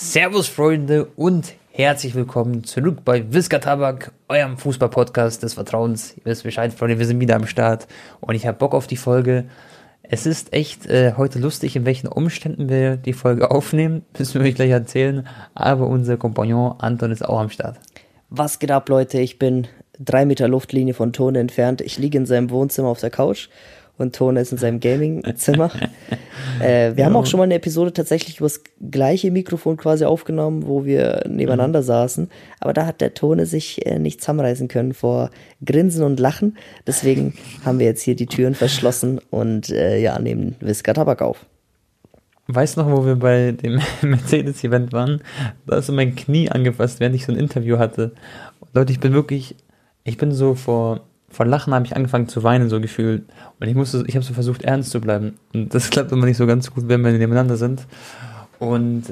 Servus Freunde und herzlich willkommen zurück bei Vizka Tabak, eurem Fußball-Podcast des Vertrauens. Ihr wisst Bescheid, Freunde, wir sind wieder am Start und ich habe Bock auf die Folge. Es ist echt heute lustig, in welchen Umständen wir die Folge aufnehmen, müssen wir euch gleich erzählen, aber unser Kompagnon Anton ist auch am Start. Was geht ab, Leute? Ich bin 3 Meter Luftlinie von Tone entfernt. Ich liege in seinem Wohnzimmer auf der Couch. Und Tone ist in seinem Gaming-Zimmer. Wir haben auch schon mal eine Episode tatsächlich über das gleiche Mikrofon quasi aufgenommen, wo wir nebeneinander saßen. Aber da hat der Tone sich nicht zusammenreißen können vor Grinsen und Lachen. Deswegen haben wir jetzt hier die Türen verschlossen und nehmen Vizka Tabak auf. Weißt du noch, wo wir bei dem Mercedes-Event waren? Da ist mein Knie angefasst, während ich so ein Interview hatte. Und Leute, vor Lachen habe ich angefangen zu weinen, so gefühlt. Und ich habe so versucht, ernst zu bleiben. Und das klappt immer nicht so ganz gut, wenn wir nebeneinander sind. Und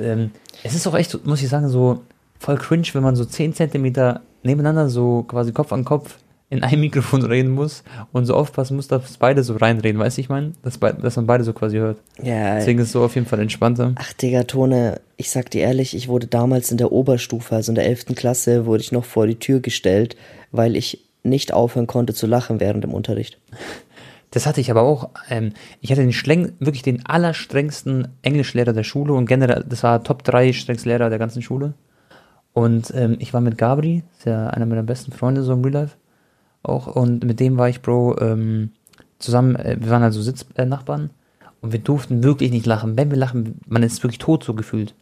es ist auch echt, muss ich sagen, so voll cringe, wenn man so 10 Zentimeter nebeneinander so quasi Kopf an Kopf in ein Mikrofon reden muss und so aufpassen muss, dass beide so reinreden, weißt du, ich meine? Dass man beide so quasi hört. Ja. Deswegen ist es so auf jeden Fall entspannter. Ach Digga, Tone, ich sag dir ehrlich, ich wurde damals in der Oberstufe, also in der 11. Klasse, wurde ich noch vor die Tür gestellt, weil ich nicht aufhören konnte zu lachen während dem Unterricht. Das hatte ich aber auch. Ich hatte wirklich den allerstrengsten Englischlehrer der Schule und generell, das war Top 3 strengsten Lehrer der ganzen Schule. Und ich war mit Gavi, ist ja einer meiner besten Freunde so im Real Life auch, und mit dem war ich, Bro, zusammen, wir waren also Sitznachbarn und wir durften wirklich nicht lachen. Wenn wir lachen, man ist wirklich tot so gefühlt.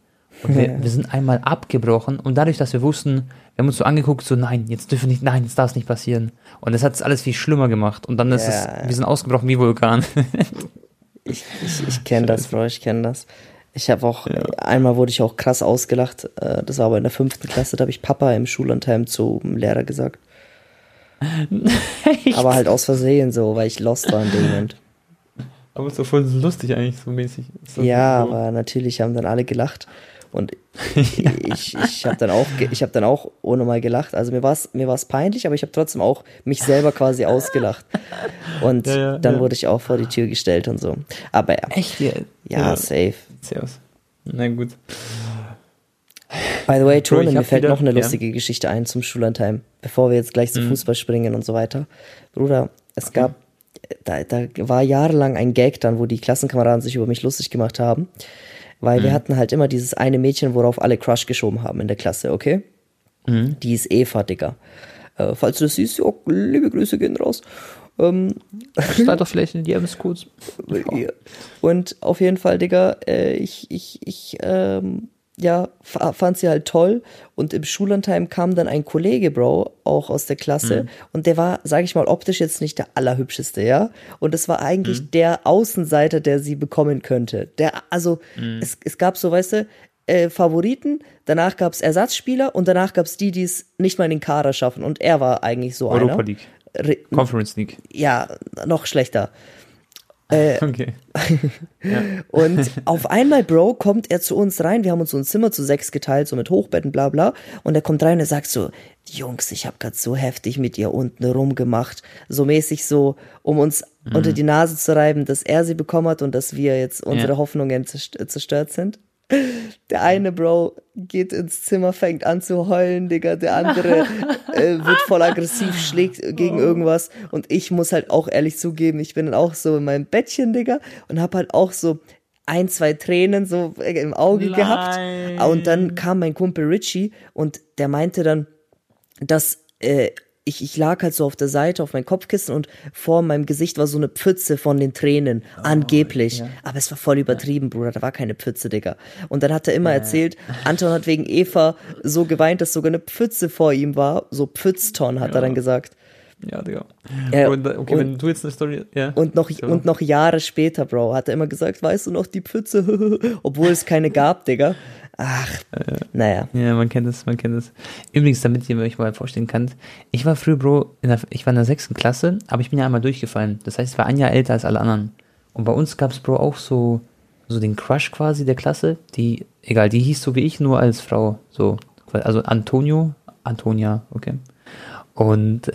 Und wir sind einmal abgebrochen und dadurch, dass wir wussten, wir haben uns so angeguckt, so jetzt darf es nicht passieren. Und das hat es alles viel schlimmer gemacht und dann wir sind ausgebrochen wie Vulkan. Ich kenne das, Bro, ich kenne das. Ich habe auch, einmal wurde ich auch krass ausgelacht, das war aber in der 5. Klasse, da habe ich Papa im Schullandheim zum Lehrer gesagt. Echt? Aber halt aus Versehen so, weil ich lost war in dem Moment. Aber es war voll lustig eigentlich, so mäßig. Ja, so. Aber natürlich haben dann alle gelacht. Und ich habe dann auch ohne mal gelacht. Also mir war's peinlich, aber ich habe trotzdem auch mich selber quasi ausgelacht. Und dann wurde ich auch vor die Tür gestellt und so. Aber ja. Echt? Ja, safe. Servus. Na gut. By the way, Tone, mir fällt noch eine lustige Geschichte ein zum Schullandheim, bevor wir jetzt gleich zu Fußball springen und so weiter. Bruder, es gab, da war jahrelang ein Gag dann, wo die Klassenkameraden sich über mich lustig gemacht haben. Weil wir hatten halt immer dieses eine Mädchen, worauf alle Crush geschoben haben in der Klasse, okay? Mhm. Die ist Eva, Digga. Falls du das siehst, liebe Grüße gehen raus. Schreib doch vielleicht in die DMs kurz. Ja. Und auf jeden Fall, Digga, ich fand sie halt toll. Und im Schullandheim kam dann ein Kollege, Bro, auch aus der Klasse. Mhm. Und der war, sag ich mal, optisch jetzt nicht der Allerhübscheste, ja? Und das war eigentlich der Außenseiter, der sie bekommen könnte. Es gab so, weißt du, Favoriten, danach gab es Ersatzspieler und danach gab es die es nicht mal in den Kader schaffen. Und er war eigentlich so Europa einer. League. Conference League. Ja, noch schlechter. Okay. Ja. Und auf einmal, Bro, kommt er zu uns rein. Wir haben uns so ein Zimmer zu 6 geteilt, so mit Hochbetten, bla bla. Und er kommt rein und er sagt so, Jungs, ich habe gerade so heftig mit ihr unten rumgemacht. So mäßig so, um uns unter die Nase zu reiben, dass er sie bekommen hat und dass wir jetzt unsere Hoffnungen zerstört sind. Der eine, Bro, geht ins Zimmer, fängt an zu heulen, Digga. Der andere wird voll aggressiv, schlägt gegen irgendwas. Und ich muss halt auch ehrlich zugeben, ich bin dann auch so in meinem Bettchen, Digga. Und hab halt auch so 1, 2 Tränen so im Auge gehabt. Und dann kam mein Kumpel Richie und der meinte dann, dass ich lag halt so auf der Seite, auf mein Kopfkissen und vor meinem Gesicht war so eine Pfütze von den Tränen, angeblich. Ja. Aber es war voll übertrieben, Bruder, da war keine Pfütze, Digga. Und dann hat er immer erzählt, Anton hat wegen Eva so geweint, dass sogar eine Pfütze vor ihm war, so Pfützton hat er dann gesagt. Ja, Digga. Okay, wenn du jetzt eine Story... Yeah. Und noch Jahre später, Bro, hat er immer gesagt, weißt du noch, die Pfütze, obwohl es keine gab, Digga. Ach, naja. Ja, man kennt es. Übrigens, damit ihr euch mal vorstellen könnt, ich war früher, Bro, ich war in der 6. Klasse, aber ich bin ja einmal durchgefallen. Das heißt, ich war ein Jahr älter als alle anderen. Und bei uns gab es, Bro, auch so den Crush quasi der Klasse, die hieß so wie ich, nur als Frau, so. Also Antonio, Antonia, okay. Und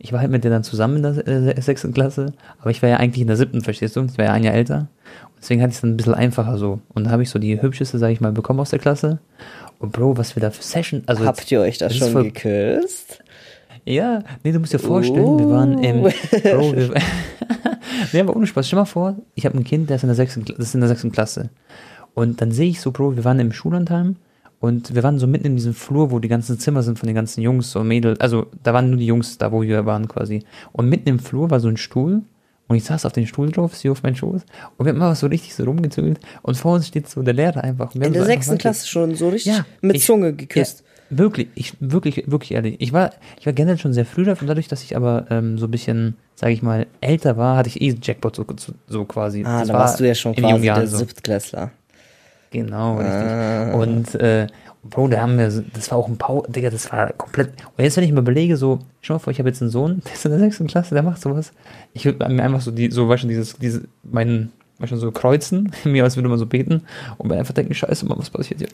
ich war halt mit der dann zusammen in der 6. Klasse, aber ich war ja eigentlich in der 7., verstehst du? Ich war ja ein Jahr älter. Und deswegen hatte ich es dann ein bisschen einfacher so. Und da habe ich so die hübscheste, sage ich mal, bekommen aus der Klasse. Und Bro, was wir da für Session... Also habt ihr euch da schon geküsst? Ja, nee, du musst dir vorstellen, wir waren im... Bro, nee, aber ohne Spaß, stell mal vor, ich habe ein Kind, der ist in der 6. Klasse. Und dann sehe ich so, Bro, wir waren im Schullandheim. Und wir waren so mitten in diesem Flur, wo die ganzen Zimmer sind von den ganzen Jungs und Mädels. Also da waren nur die Jungs da, wo wir waren quasi. Und mitten im Flur war so ein Stuhl. Und ich saß auf den Stuhl drauf, sie auf meinen Schoß. Und wir haben immer so richtig so rumgezügelt. Und vor uns steht so der Lehrer einfach. In der 6. Klasse schon so richtig mit Zunge geküsst. Ja, wirklich ehrlich. Ich war generell schon sehr früh dafür. Und dadurch, dass ich aber so ein bisschen, sage ich mal, älter war, hatte ich eh Jackpot so quasi. Ah, da warst du ja schon quasi der Siebtklässler. Genau, richtig. Und, Bro, da haben wir, das war auch ein Power, Digga, das war komplett, und jetzt, wenn ich mir überlege, so, schau mal vor, ich habe jetzt einen Sohn, der ist in der 6. Klasse, der macht sowas. Ich würde mir einfach so, weißt du, meinen so kreuzen, mir als würde man so beten, und mir einfach denken, scheiße, Mann, was passiert hier?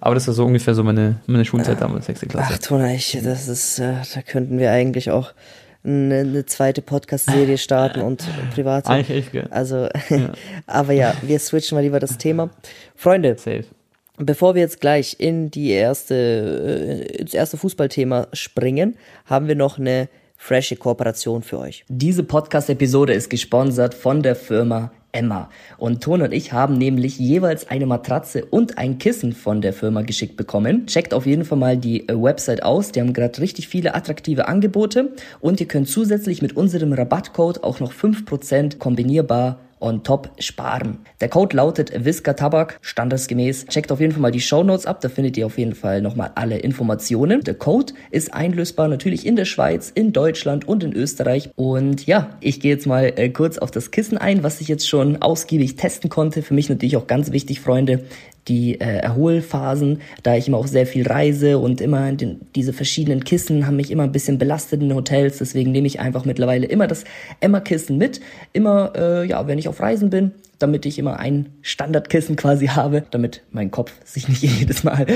Aber das war so ungefähr so meine Schulzeit damals, 6. Klasse. Ach, Tona, das ist, da könnten wir eigentlich auch eine zweite Podcast-Serie starten und privat. Also, ja. Aber ja, wir switchen mal lieber das Thema. Freunde, safe. Bevor wir jetzt gleich in das erste Fußballthema springen, haben wir noch eine frische Kooperation für euch. Diese Podcast-Episode ist gesponsert von der Firma Emma. Und Ton und ich haben nämlich jeweils eine Matratze und ein Kissen von der Firma geschickt bekommen. Checkt auf jeden Fall mal die Website aus. Die haben gerade richtig viele attraktive Angebote. Und ihr könnt zusätzlich mit unserem Rabattcode auch noch 5% kombinierbar on top sparen. Der Code lautet Vizka Tabak, standardsgemäß. Checkt auf jeden Fall mal die Shownotes ab, da findet ihr auf jeden Fall nochmal alle Informationen. Der Code ist einlösbar natürlich in der Schweiz, in Deutschland und in Österreich. Und ja, ich gehe jetzt mal kurz auf das Kissen ein, was ich jetzt schon ausgiebig testen konnte. Für mich natürlich auch ganz wichtig, Freunde, die Erholphasen, da ich immer auch sehr viel reise und immer diese verschiedenen Kissen haben mich immer ein bisschen belastet in den Hotels, deswegen nehme ich einfach mittlerweile immer das Emma-Kissen mit, immer, wenn ich auf Reisen bin, damit ich immer ein Standardkissen quasi habe, damit mein Kopf sich nicht jedes Mal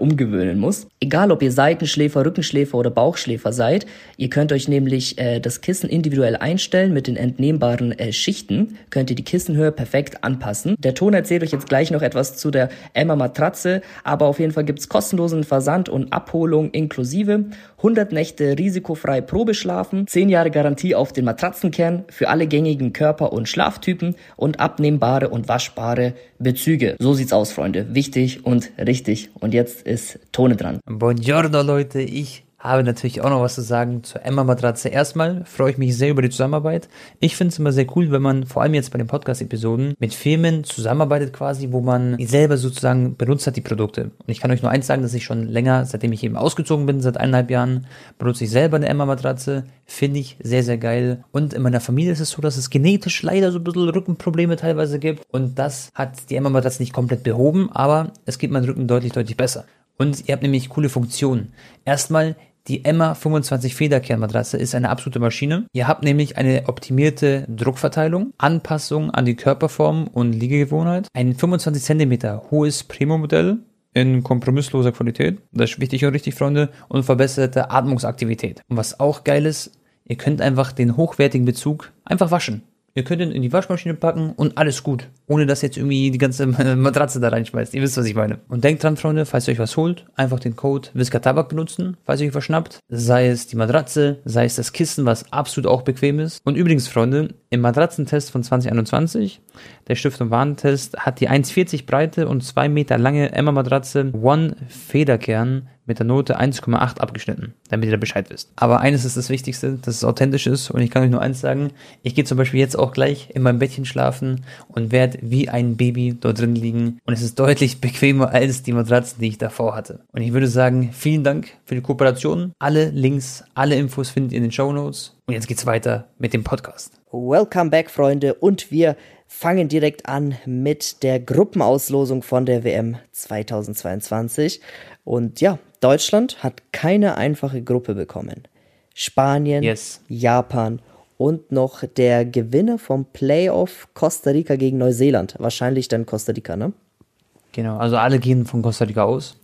umgewöhnen muss. Egal, ob ihr Seitenschläfer, Rückenschläfer oder Bauchschläfer seid, ihr könnt euch nämlich das Kissen individuell einstellen mit den entnehmbaren Schichten, könnt ihr die Kissenhöhe perfekt anpassen. Der Ton erzählt euch jetzt gleich noch etwas zu der Emma-Matratze, aber auf jeden Fall gibt's kostenlosen Versand und Abholung inklusive, 100 Nächte risikofrei Probeschlafen, 10 Jahre Garantie auf den Matratzenkern für alle gängigen Körper- und Schlaftypen und abnehmbare und waschbare Bezüge. So sieht's aus, Freunde. Wichtig und richtig. Und jetzt ist Tone dran. Buongiorno, Leute. Ich habe natürlich auch noch was zu sagen zur Emma-Matratze. Erstmal freue ich mich sehr über die Zusammenarbeit. Ich finde es immer sehr cool, wenn man, vor allem jetzt bei den Podcast-Episoden, mit Firmen zusammenarbeitet quasi, wo man selber sozusagen benutzt hat, die Produkte. Und ich kann euch nur eins sagen, dass ich schon länger, seitdem ich eben ausgezogen bin, seit 1,5 Jahren, benutze ich selber eine Emma-Matratze. Finde ich sehr, sehr geil. Und in meiner Familie ist es so, dass es genetisch leider so ein bisschen Rückenprobleme teilweise gibt. Und das hat die Emma-Matratze nicht komplett behoben, aber es geht meinem Rücken deutlich, deutlich besser. Und ihr habt nämlich coole Funktionen. Erstmal, die Emma 25 Federkernmatratze ist eine absolute Maschine. Ihr habt nämlich eine optimierte Druckverteilung, Anpassung an die Körperform und Liegegewohnheit, ein 25 cm hohes Premium-Modell in kompromissloser Qualität, das ist wichtig und richtig, Freunde, und verbesserte Atmungsaktivität. Und was auch geil ist, ihr könnt einfach den hochwertigen Bezug einfach waschen. Ihr könnt ihn in die Waschmaschine packen und alles gut. Ohne dass ihr jetzt irgendwie die ganze Matratze da reinschmeißt. Ihr wisst, was ich meine. Und denkt dran, Freunde, falls ihr euch was holt, einfach den Code Vizka Tabak benutzen, falls ihr euch was schnappt. Sei es die Matratze, sei es das Kissen, was absolut auch bequem ist. Und übrigens, Freunde, im Matratzentest von 2021, der Stiftung Warentest, hat die 1,40 breite und 2 Meter lange Emma-Matratze One Federkern mit der Note 1,8 abgeschnitten, damit ihr da Bescheid wisst. Aber eines ist das Wichtigste, dass es authentisch ist und ich kann euch nur eins sagen, ich gehe zum Beispiel jetzt auch gleich in meinem Bettchen schlafen und werde wie ein Baby dort drin liegen und es ist deutlich bequemer als die Matratzen, die ich davor hatte. Und ich würde sagen, vielen Dank für die Kooperation. Alle Links, alle Infos findet ihr in den Shownotes und jetzt geht's weiter mit dem Podcast. Welcome back, Freunde, und wir fangen direkt an mit der Gruppenauslosung von der WM 2022. Und ja, Deutschland hat keine einfache Gruppe bekommen. Spanien, Japan und noch der Gewinner vom Playoff Costa Rica gegen Neuseeland. Wahrscheinlich dann Costa Rica, ne? Genau, also alle gehen von Costa Rica aus.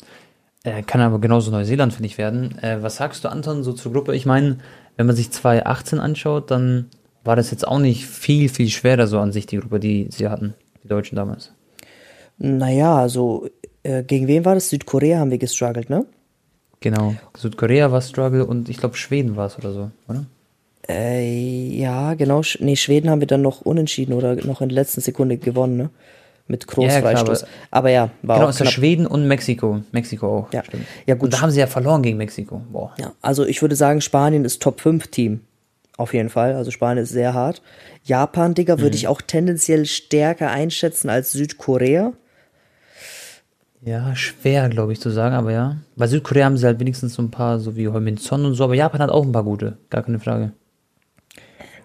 Kann aber genauso Neuseeland, finde ich, werden. Was sagst du, Anton, so zur Gruppe? Ich meine, wenn man sich 2018 anschaut, dann war das jetzt auch nicht viel, viel schwerer so an sich, die Gruppe, die sie hatten, die Deutschen damals. Naja, also gegen wen war das? Südkorea haben wir gestruggelt, ne? Genau, Südkorea war Struggle und ich glaube Schweden war es oder so, oder? Ja, genau. Schweden haben wir dann noch unentschieden oder noch in der letzten Sekunde gewonnen, ne? Mit Großfreistoß. Ja, aber ja, war genau, auch knapp. Schweden und Mexiko. Mexiko auch, ja. Stimmt. Ja, gut. Und da haben sie ja verloren gegen Mexiko. Boah. Ja, also ich würde sagen, Spanien ist Top-5-Team. Auf jeden Fall. Also Spanien ist sehr hart. Japan, Digga, würde ich auch tendenziell stärker einschätzen als Südkorea. Ja, schwer, glaube ich, zu sagen, aber ja. Bei Südkorea haben sie halt wenigstens so ein paar, so wie Heung-min-Son und so, aber Japan hat auch ein paar gute. Gar keine Frage.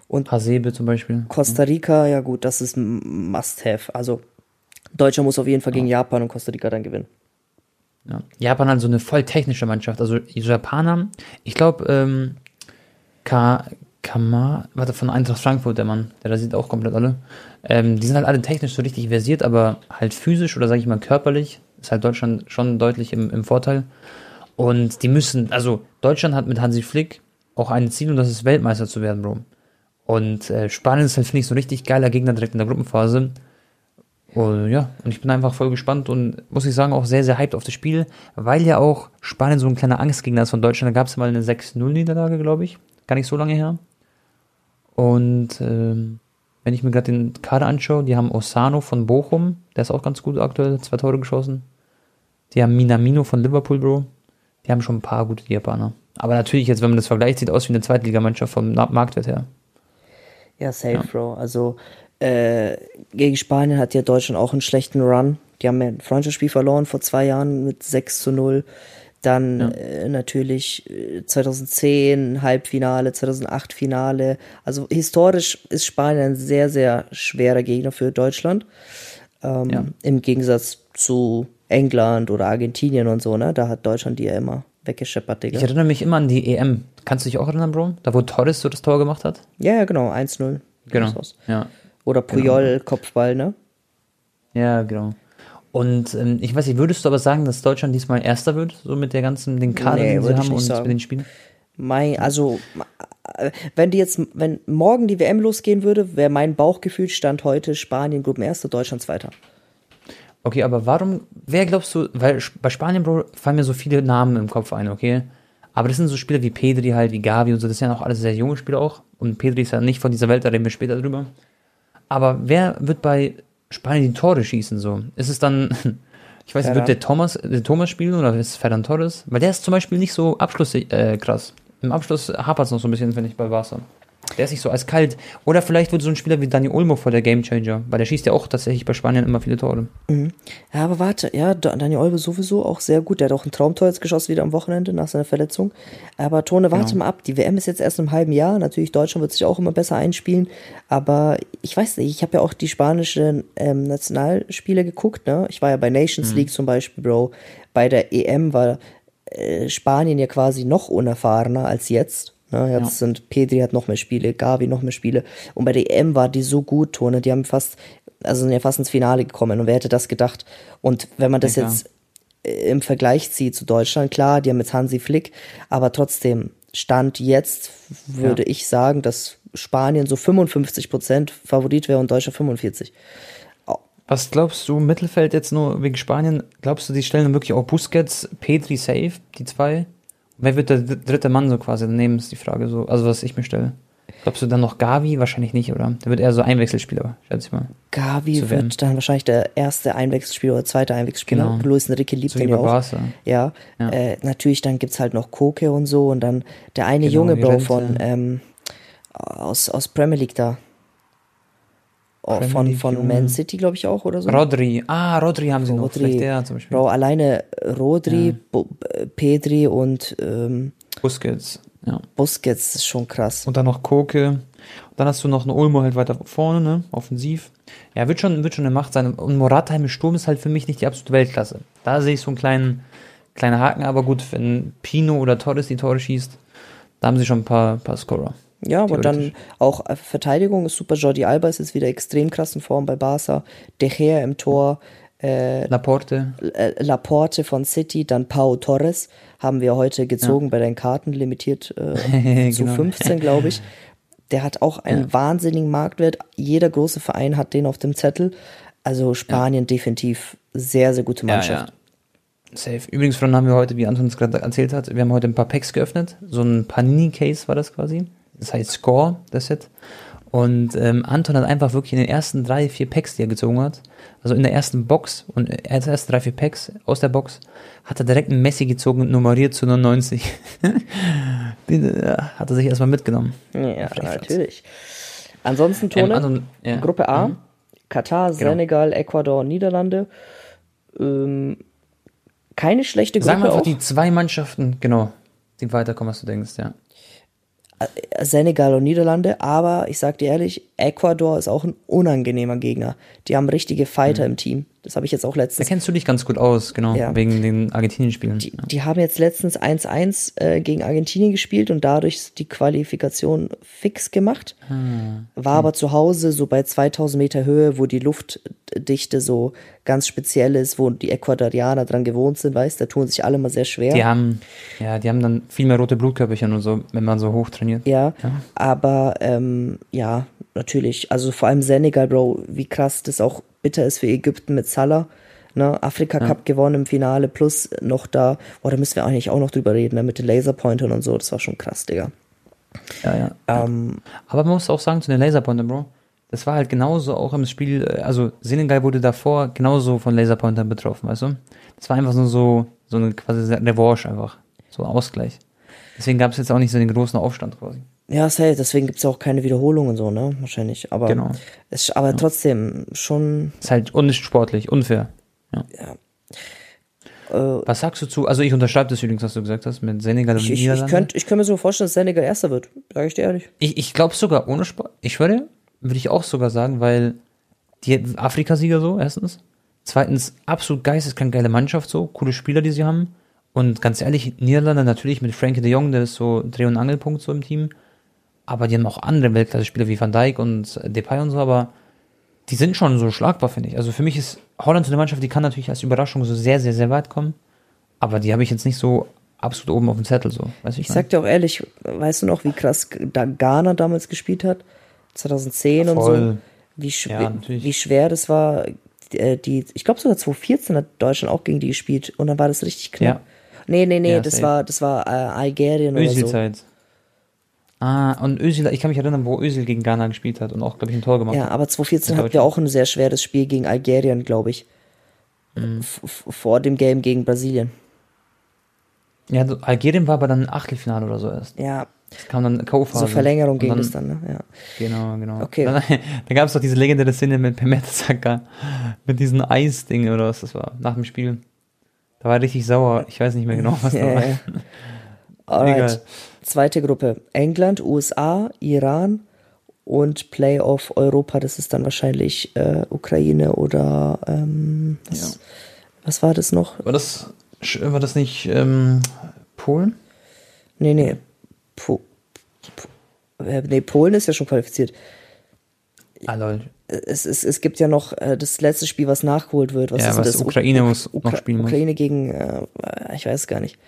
Und Hasebe zum Beispiel. Costa Rica, ja gut, das ist ein Must-Have. Also Deutschland muss auf jeden Fall gegen Japan und Costa Rica dann gewinnen. Ja. Japan hat so eine voll technische Mannschaft. Also Japaner, ich glaube, von Eintracht Frankfurt, der Mann, der rasiert auch komplett alle. Die sind halt alle technisch so richtig versiert, aber halt physisch oder sage ich mal körperlich ist halt Deutschland schon deutlich im Vorteil. Und die müssen, also Deutschland hat mit Hansi Flick auch ein Ziel und das ist Weltmeister zu werden, Bro. Und Spanien ist halt, finde ich, so richtig geiler Gegner direkt in der Gruppenphase. Und ja, und ich bin einfach voll gespannt und muss ich sagen, auch sehr, sehr hyped auf das Spiel, weil ja auch Spanien so ein kleiner Angstgegner ist von Deutschland. Da gab es mal eine 6-0-Niederlage, glaube ich. Gar nicht so lange her. Und wenn ich mir gerade den Kader anschaue, die haben Osano von Bochum, der ist auch ganz gut aktuell, 2 Tore geschossen. Die haben Minamino von Liverpool, Bro. Die haben schon ein paar gute Japaner. Aber natürlich jetzt, wenn man das vergleicht, sieht aus wie eine Zweitligamannschaft vom Marktwert her. Ja, safe, ja. Bro. Also gegen Spanien hat ja Deutschland auch einen schlechten Run. Die haben ja ein Freundschaftsspiel verloren vor 2 Jahren mit 6-0. Dann natürlich 2010 Halbfinale, 2008 Finale. Also historisch ist Spanien ein sehr, sehr schwerer Gegner für Deutschland. Im Gegensatz zu England oder Argentinien und so, ne? Da hat Deutschland die ja immer weggescheppert, Digga. Ich erinnere mich immer an die EM. Kannst du dich auch erinnern, Bro? Da, wo Torres so das Tor gemacht hat? Ja, genau. 1-0. Genau. Ja. Oder Puyol, genau. Kopfball, ne? Ja, genau. Und ich weiß nicht, würdest du aber sagen, dass Deutschland diesmal Erster wird, so mit der ganzen, den Kader, den sie haben und sagen. Mit den Spielen? Also, wenn morgen die WM losgehen würde, wäre mein Bauchgefühl Stand heute Spanien Gruppenerster, Deutschland Zweiter. Okay, aber wer glaubst du, weil bei Spanien, Bro, fallen mir so viele Namen im Kopf ein, okay? Aber das sind so Spieler wie Pedri halt, wie Gavi und so, das sind ja auch alles sehr junge Spieler auch. Und Pedri ist ja nicht von dieser Welt, da reden wir später drüber. Aber wer wird bei Spanien die Tore schießen, so? Ist es dann, ich weiß nicht, wird der Thomas spielen oder ist es Ferran Torres? Weil der ist zum Beispiel nicht so krass. Im Abschluss hapert es noch so ein bisschen, finde ich, bei Barca. Der ist nicht so eiskalt. Oder vielleicht wird so ein Spieler wie Dani Olmo voll der Gamechanger, weil der schießt ja auch tatsächlich bei Spanien immer viele Tore. Mhm. Ja, aber warte, Dani Olmo sowieso auch sehr gut. Der hat auch ein Traumtor jetzt geschossen wieder am Wochenende nach seiner Verletzung. Aber Tone, warte mal ab, die WM ist jetzt erst im halben Jahr. Natürlich, Deutschland wird sich auch immer besser einspielen. Aber ich weiß nicht, ich habe ja auch die spanischen Nationalspiele geguckt, ne? Ich war ja bei Nations League zum Beispiel, Bro. Bei der EM war Spanien ja quasi noch unerfahrener als jetzt. Jetzt sind Pedri hat noch mehr Spiele, Gavi noch mehr Spiele. Und bei der EM war die so gut, Tone. Die haben sind ja fast ins Finale gekommen. Und wer hätte das gedacht? Und wenn man das jetzt im Vergleich zieht zu Deutschland, klar, die haben jetzt Hansi Flick. Aber trotzdem, Stand jetzt würde ich sagen, dass Spanien so 55% Favorit wäre und Deutschland 45%. Was glaubst du, Mittelfeld jetzt nur wegen Spanien? Glaubst du, die stellen wirklich auch Busquets, Pedri safe, die zwei? Wer wird der dritte Mann so quasi? Daneben ist die Frage so, also was ich mir stelle. Glaubst du dann noch Gavi? Wahrscheinlich nicht, oder? Der wird eher so Einwechselspieler, schätze ich mal. Gavi wird dann wahrscheinlich der erste Einwechselspieler oder zweite Einwechselspieler. Genau. Luis Enrique liebt den ja auch. Ja. Natürlich, dann gibt es halt noch Koke und so und dann der eine junge Bro von aus Premier League da. Oh, von Man City, glaube ich, auch, oder so. Rodri haben sie noch. Vielleicht der zum Beispiel. Bro, alleine Rodri, Pedri und Busquets. Ja. Busquets ist schon krass. Und dann noch Koke. Und dann hast du noch einen Olmo halt weiter vorne, ne? Offensiv. Ja, wird schon eine Macht sein. Und Morata im Sturm ist halt für mich nicht die absolute Weltklasse. Da sehe ich so einen kleinen Haken. Aber gut, wenn Pino oder Torres die Tore schießt, da haben sie schon ein paar Scorer. Ja, aber dann auch Verteidigung ist super. Jordi Alba ist jetzt wieder extrem krass in Form bei Barca. De Gea im Tor. Laporte von City, dann Pau Torres haben wir heute gezogen bei den Karten, limitiert zu 15, glaube ich. Der hat auch einen wahnsinnigen Marktwert. Jeder große Verein hat den auf dem Zettel. Also Spanien definitiv sehr, sehr gute Mannschaft. Ja. Safe. Übrigens, Freunde, haben wir heute, wie Anton es gerade erzählt hat, wir haben heute ein paar Packs geöffnet. So ein Panini-Case war das quasi. Das heißt Score, das Set. Und Anton hat einfach wirklich in den ersten 3-4 Packs, die er gezogen hat, also in der ersten Box, und er hat erst 3-4 Packs aus der Box, hat er direkt einen Messi gezogen und nummeriert zu 99. Hat er sich erstmal mitgenommen. Ja, natürlich. Ansonsten, Tone, Gruppe A, Katar, Senegal, Ecuador, Niederlande, keine schlechte Gruppe. Sagen wir einfach die zwei Mannschaften, genau, die weiterkommen, was du denkst, ja. Senegal und Niederlande, aber ich sag dir ehrlich, Ecuador ist auch ein unangenehmer Gegner. Die haben richtige Fighter im Team. Das habe ich jetzt auch letztens. Da kennst du dich ganz gut aus, genau, wegen den Argentinien-Spielen. Die haben jetzt letztens 1-1 gegen Argentinien gespielt und dadurch die Qualifikation fix gemacht. War aber zu Hause so bei 2000 Meter Höhe, wo die Luftdichte so ganz speziell ist, wo die Ecuadorianer dran gewohnt sind, weißt du, da tun sich alle mal sehr schwer. Die haben dann viel mehr rote Blutkörperchen und so, wenn man so hoch trainiert. Aber natürlich, also vor allem Senegal, Bro, wie krass das auch bitter ist für Ägypten mit Salah, ne? Afrika Cup gewonnen im Finale, plus noch da, da müssen wir eigentlich auch noch drüber reden, ne? Mit den Laserpointern und so, das war schon krass, Digga. Aber man muss auch sagen, zu den Laserpointern, Bro, das war halt genauso auch im Spiel, also Senegal wurde davor genauso von Laserpointern betroffen, weißt du? Das war einfach nur so eine quasi Revanche einfach, so ein Ausgleich. Deswegen gab es jetzt auch nicht so den großen Aufstand quasi. Ja, safe, deswegen gibt es ja auch keine Wiederholungen so, ne? Wahrscheinlich, aber trotzdem schon... Ist halt unsportlich, unfair. Was sagst du zu, also ich unterschreibe das übrigens, was du gesagt hast, mit Senegal und Niederlande. Ich könnte mir so vorstellen, dass Senegal Erster wird, sage ich dir ehrlich. Ich glaube sogar ohne Sport, ich würde ich auch sogar sagen, weil die Afrikasieger so, erstens. Zweitens, absolut geisteskrank geile Mannschaft so, coole Spieler, die sie haben. Und ganz ehrlich, Niederlande natürlich mit Frankie de Jong, der ist so Dreh- und Angelpunkt so im Team. Aber die haben auch andere Weltklasse-Spieler wie Van Dijk und Depay und so, aber die sind schon so schlagbar, finde ich. Also für mich ist Holland so eine Mannschaft, die kann natürlich als Überraschung so sehr, sehr, sehr weit kommen, aber die habe ich jetzt nicht so absolut oben auf dem Zettel. So. Weißt du, ich sag dir auch ehrlich, weißt du noch, wie krass Ghana damals gespielt hat? 2010 und so. Wie schwer das war. Ich glaube sogar 2014 hat Deutschland auch gegen die gespielt und dann war das richtig knapp. Nee, das war Algerien oder so. Özil-Zeit. Und Özil, ich kann mich erinnern, wo Özil gegen Ghana gespielt hat und auch, glaube ich, ein Tor gemacht hat. Ja, aber 2014 hatten wir auch ein sehr schweres Spiel gegen Algerien, glaube ich. Vor dem Game gegen Brasilien. Ja, Algerien war aber dann ein Achtelfinale oder so erst. Ja. Es kam dann K.O.-Phase. So Verlängerung ging es dann, ne? Ja. Genau. Okay. Dann gab es doch diese legendäre Szene mit Mertesacker, mit diesen Eisdingen oder was das war, nach dem Spiel. Da war richtig sauer. Ich weiß nicht mehr genau, was da war. Alright. Zweite Gruppe. England, USA, Iran und Playoff Europa. Das ist dann wahrscheinlich Ukraine oder was war das noch? War das nicht Polen? Nee. Polen ist ja schon qualifiziert. Lol. Es gibt ja noch das letzte Spiel, was nachgeholt wird. Was Ukraine muss noch spielen. Ukraine gegen, ich weiß gar nicht.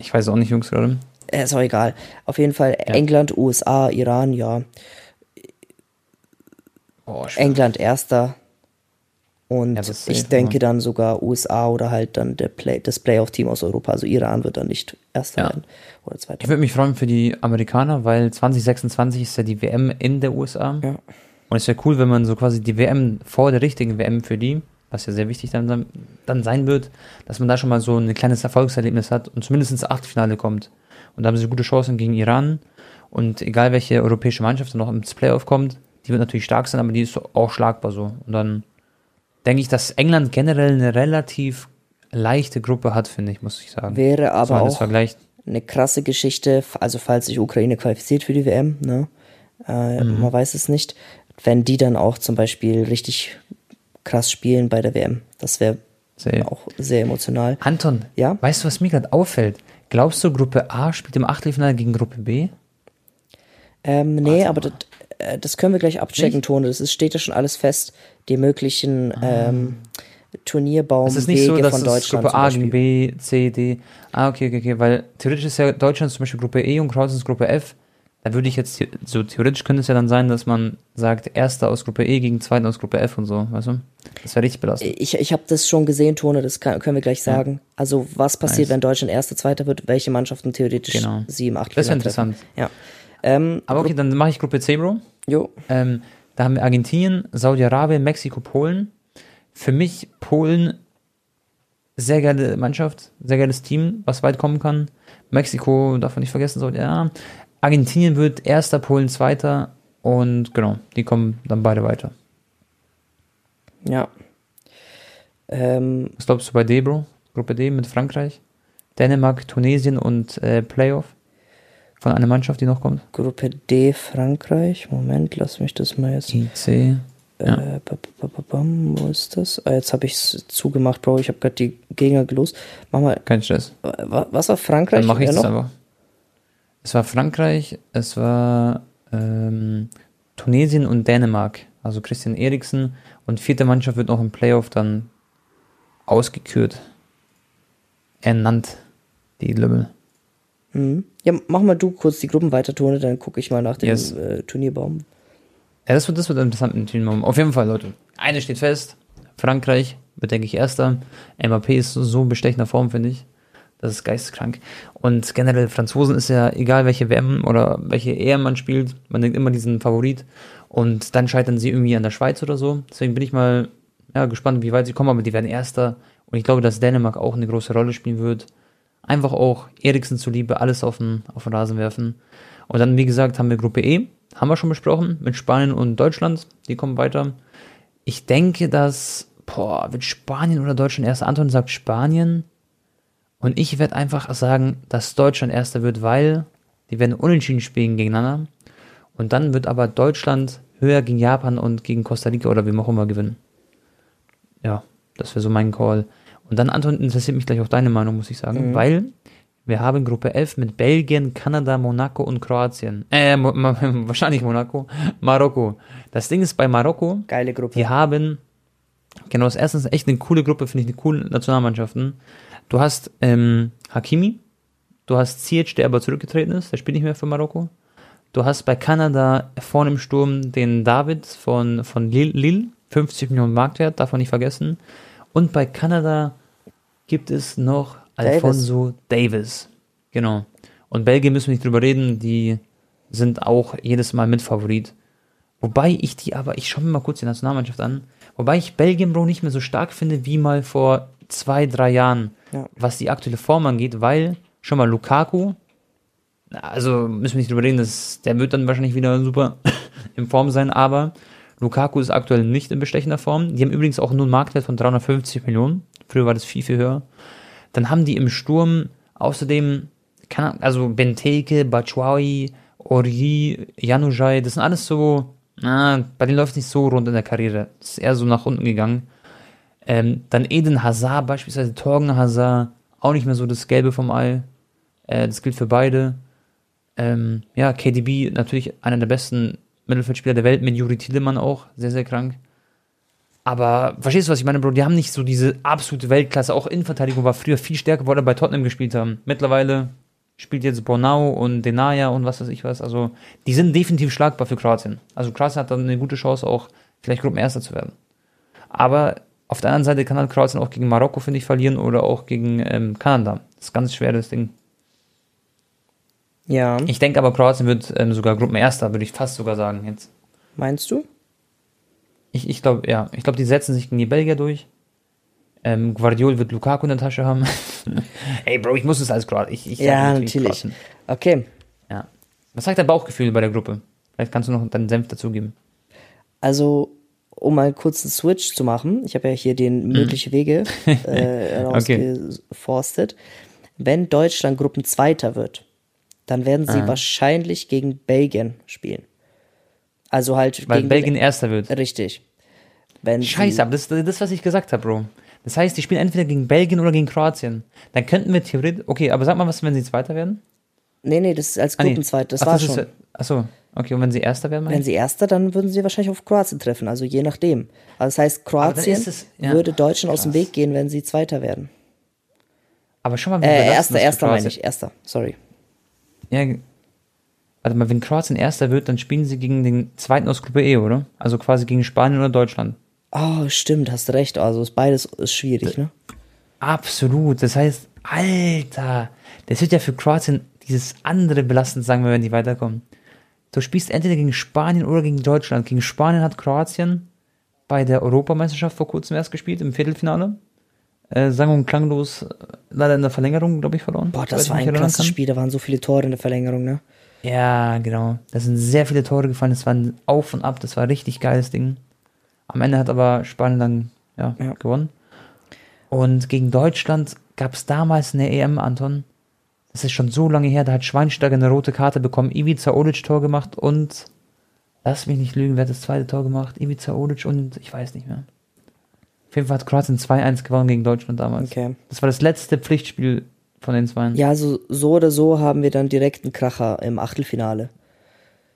Ich weiß auch nicht, Jungs, gerade. Ist auch egal. Auf jeden Fall England, USA, Iran, England Erster. Und ich denke dann sogar USA oder halt dann das Playoff-Team aus Europa. Also Iran wird dann nicht Erster werden oder Zweiter. Ich würde mich freuen für die Amerikaner, weil 2026 ist ja die WM in der USA. Ja. Und es wäre cool, wenn man so quasi die WM vor der richtigen WM für die, was ja sehr wichtig dann sein wird, dass man da schon mal so ein kleines Erfolgserlebnis hat und zumindest ins Achtelfinale kommt. Und da haben sie gute Chancen gegen Iran. Und egal, welche europäische Mannschaft noch ins Playoff kommt, die wird natürlich stark sein, aber die ist auch schlagbar so. Und dann denke ich, dass England generell eine relativ leichte Gruppe hat, finde ich, muss ich sagen. Wäre aber auch eine krasse Geschichte, also falls sich Ukraine qualifiziert für die WM, ne? Man weiß es nicht. Wenn die dann auch zum Beispiel richtig krass spielen bei der WM. Das wäre auch sehr emotional. Anton, weißt du, was mir gerade auffällt? Glaubst du, Gruppe A spielt im Achtelfinale gegen Gruppe B? Nee, aber das können wir gleich abchecken, Tone. Das steht ja schon alles fest. Die möglichen Turnierbaum Wege von Deutschland. Es ist nicht so, dass es Gruppe A gegen B, C, D. Ah, okay, weil theoretisch ist ja Deutschland zum Beispiel Gruppe E und Kroatien ist Gruppe F. Da würde ich jetzt, so theoretisch könnte es ja dann sein, dass man sagt, Erster aus Gruppe E gegen Zweiten aus Gruppe F und so, weißt du? Das wäre richtig belastend. Ich habe das schon gesehen, Tone, das können wir gleich sagen. Ja. Also, was passiert, wenn Deutschland Erster, Zweiter wird, welche Mannschaften theoretisch 7, 8 Gruppen. Das wäre interessant. Ja. Aber okay, dann mache ich Gruppe C, Bro. Jo. Da haben wir Argentinien, Saudi-Arabien, Mexiko, Polen. Für mich Polen, sehr geile Mannschaft, sehr geiles Team, was weit kommen kann. Mexiko, darf man nicht vergessen, Saudi-Arabien. Argentinien wird Erster, Polen Zweiter und genau, die kommen dann beide weiter. Ja. Was glaubst du bei D, Bro? Gruppe D mit Frankreich, Dänemark, Tunesien und Playoff von einer Mannschaft, die noch kommt? Gruppe D, Frankreich. Moment, lass mich das mal jetzt... IC. Wo ist das? Jetzt habe ich es zugemacht, Bro. Ich habe gerade die Gegner gelost. Mach mal... Kein Stress. Was war Frankreich? Dann mache ich es einfach. Es war Frankreich, es war Tunesien und Dänemark. Also Christian Eriksen. Und vierte Mannschaft wird noch im Playoff dann ausgekürt. Ernannt. Die Lümmel. Mhm. Ja, mach mal du kurz die Gruppen weiter, Tone, dann gucke ich mal nach dem Turnierbaum. Ja, das wird interessant mit dem Turnierbaum. Auf jeden Fall, Leute. Eine steht fest. Frankreich wird, denke ich, Erster. Mbappé ist so in bestechender Form, finde ich. Das ist geisteskrank. Und generell Franzosen ist ja egal, welche WM oder welche EM man spielt. Man denkt immer diesen Favorit. Und dann scheitern sie irgendwie an der Schweiz oder so. Deswegen bin ich mal gespannt, wie weit sie kommen. Aber die werden Erster. Und ich glaube, dass Dänemark auch eine große Rolle spielen wird. Einfach auch Eriksen zuliebe alles auf den Rasen werfen. Und dann, wie gesagt, haben wir Gruppe E. Haben wir schon besprochen. Mit Spanien und Deutschland. Die kommen weiter. Ich denke, dass... wird Spanien oder Deutschland Erster? Anton sagt Spanien... Und ich werde einfach sagen, dass Deutschland Erster wird, weil die werden unentschieden spielen gegeneinander. Und dann wird aber Deutschland höher gegen Japan und gegen Costa Rica oder wem auch immer gewinnen. Ja, das wäre so mein Call. Und dann, Anton, interessiert mich gleich auch deine Meinung, muss ich sagen, weil wir haben Gruppe F mit Belgien, Kanada, Monaco und Kroatien. Wahrscheinlich Monaco. Marokko. Das Ding ist bei Marokko. Geile Gruppe. Die haben, genau, das erste ist echt eine coole Gruppe, finde ich, eine coole Nationalmannschaften. Du hast Hakimi, du hast Ziyech, der aber zurückgetreten ist, der spielt nicht mehr für Marokko. Du hast bei Kanada vorne im Sturm den David von Lille, 50 Millionen Marktwert, darf man nicht vergessen. Und bei Kanada gibt es noch Alfonso Davis. Genau. Und Belgien müssen wir nicht drüber reden, die sind auch jedes Mal Mitfavorit. Ich schaue mir mal kurz die Nationalmannschaft an, wobei ich Belgien, Bro, nicht mehr so stark finde, wie mal vor 2-3 Jahren, was die aktuelle Form angeht, weil schon mal Lukaku, also müssen wir nicht drüber reden, der wird dann wahrscheinlich wieder super in Form sein, aber Lukaku ist aktuell nicht in bestechender Form. Die haben übrigens auch nur einen Marktwert von 350 Millionen. Früher war das viel, viel höher. Dann haben die im Sturm außerdem, Benteke, Batshuayi, Ori, Januzaj, das sind alles so, bei denen läuft es nicht so rund in der Karriere. Das ist eher so nach unten gegangen. Dann Eden Hazard beispielsweise, Torgen Hazard, auch nicht mehr so das Gelbe vom Ei. Das gilt für beide. KDB natürlich einer der besten Mittelfeldspieler der Welt, mit Juri Tiedemann auch, sehr, sehr krank. Aber verstehst du, was ich meine, Bro? Die haben nicht so diese absolute Weltklasse, auch Innenverteidigung war früher viel stärker, weil er bei Tottenham gespielt haben. Mittlerweile spielt jetzt Bornau und Denaya und was weiß ich was. Also die sind definitiv schlagbar für Kroatien. Also Kroatien hat dann eine gute Chance, auch vielleicht Gruppenerster zu werden. Aber auf der anderen Seite kann halt Kroatien auch gegen Marokko, finde ich, verlieren oder auch gegen Kanada. Das ist ein ganz schweres Ding. Ja. Ich denke aber, Kroatien wird sogar Gruppenerster, würde ich fast sogar sagen jetzt. Meinst du? Ich glaube, ja. Ich glaube, die setzen sich gegen die Belgier durch. Guardiol wird Lukaku in der Tasche haben. Ey, Bro, ich muss es als Kroatien. Natürlich. Kroatien. Okay. Ja. Was sagt dein Bauchgefühl bei der Gruppe? Vielleicht kannst du noch deinen Senf dazugeben. Also... um mal kurz einen Switch zu machen, ich habe ja hier den möglichen Wege rausgeforstet. Okay. Wenn Deutschland Gruppenzweiter wird, dann werden sie wahrscheinlich gegen Belgien spielen. Also halt weil gegen Belgien Erster wird. Richtig. Wenn Scheiße, aber das ist das, was ich gesagt habe, Bro. Das heißt, die spielen entweder gegen Belgien oder gegen Kroatien. Dann könnten wir theoretisch... Okay, aber sag mal, was, wenn sie Zweiter werden? Nee, das ist als Gruppenzweiter. Das war schon. Achso. Okay, und wenn sie Erster wären? Wenn sie Erster, dann würden sie wahrscheinlich auf Kroatien treffen, also je nachdem. Also das heißt, Kroatien würde Deutschland aus dem Weg gehen, wenn sie Zweiter werden. Aber schon mal, wenn Erster meine ich, Erster, sorry. Ja, also mal, wenn Kroatien Erster wird, dann spielen sie gegen den Zweiten aus Gruppe E, oder? Also quasi gegen Spanien oder Deutschland. Oh, stimmt, hast recht, also beides ist schwierig, ne? Absolut, das heißt, Alter, das wird ja für Kroatien dieses andere belastend, sagen wir, wenn die weiterkommen. Du spielst entweder gegen Spanien oder gegen Deutschland. Gegen Spanien hat Kroatien bei der Europameisterschaft vor kurzem erst gespielt, im Viertelfinale. Sang- und klanglos, leider in der Verlängerung, glaube ich, verloren. Boah, das war ein krasses Spiel, da waren so viele Tore in der Verlängerung, ne? Ja, genau. Da sind sehr viele Tore gefallen, das war ein Auf und Ab, das war ein richtig geiles Ding. Am Ende hat aber Spanien dann gewonnen. Und gegen Deutschland gab es damals in der EM, Anton, das ist schon so lange her, da hat Schweinsteiger eine rote Karte bekommen, Ivica Olic Tor gemacht und, lass mich nicht lügen, wer hat das zweite Tor gemacht? Ivica Olic und ich weiß nicht mehr. Auf jeden Fall hat Kroatien 2-1 gewonnen gegen Deutschland damals. Okay. Das war das letzte Pflichtspiel von den Zweien. Ja, so oder so haben wir dann direkt einen Kracher im Achtelfinale.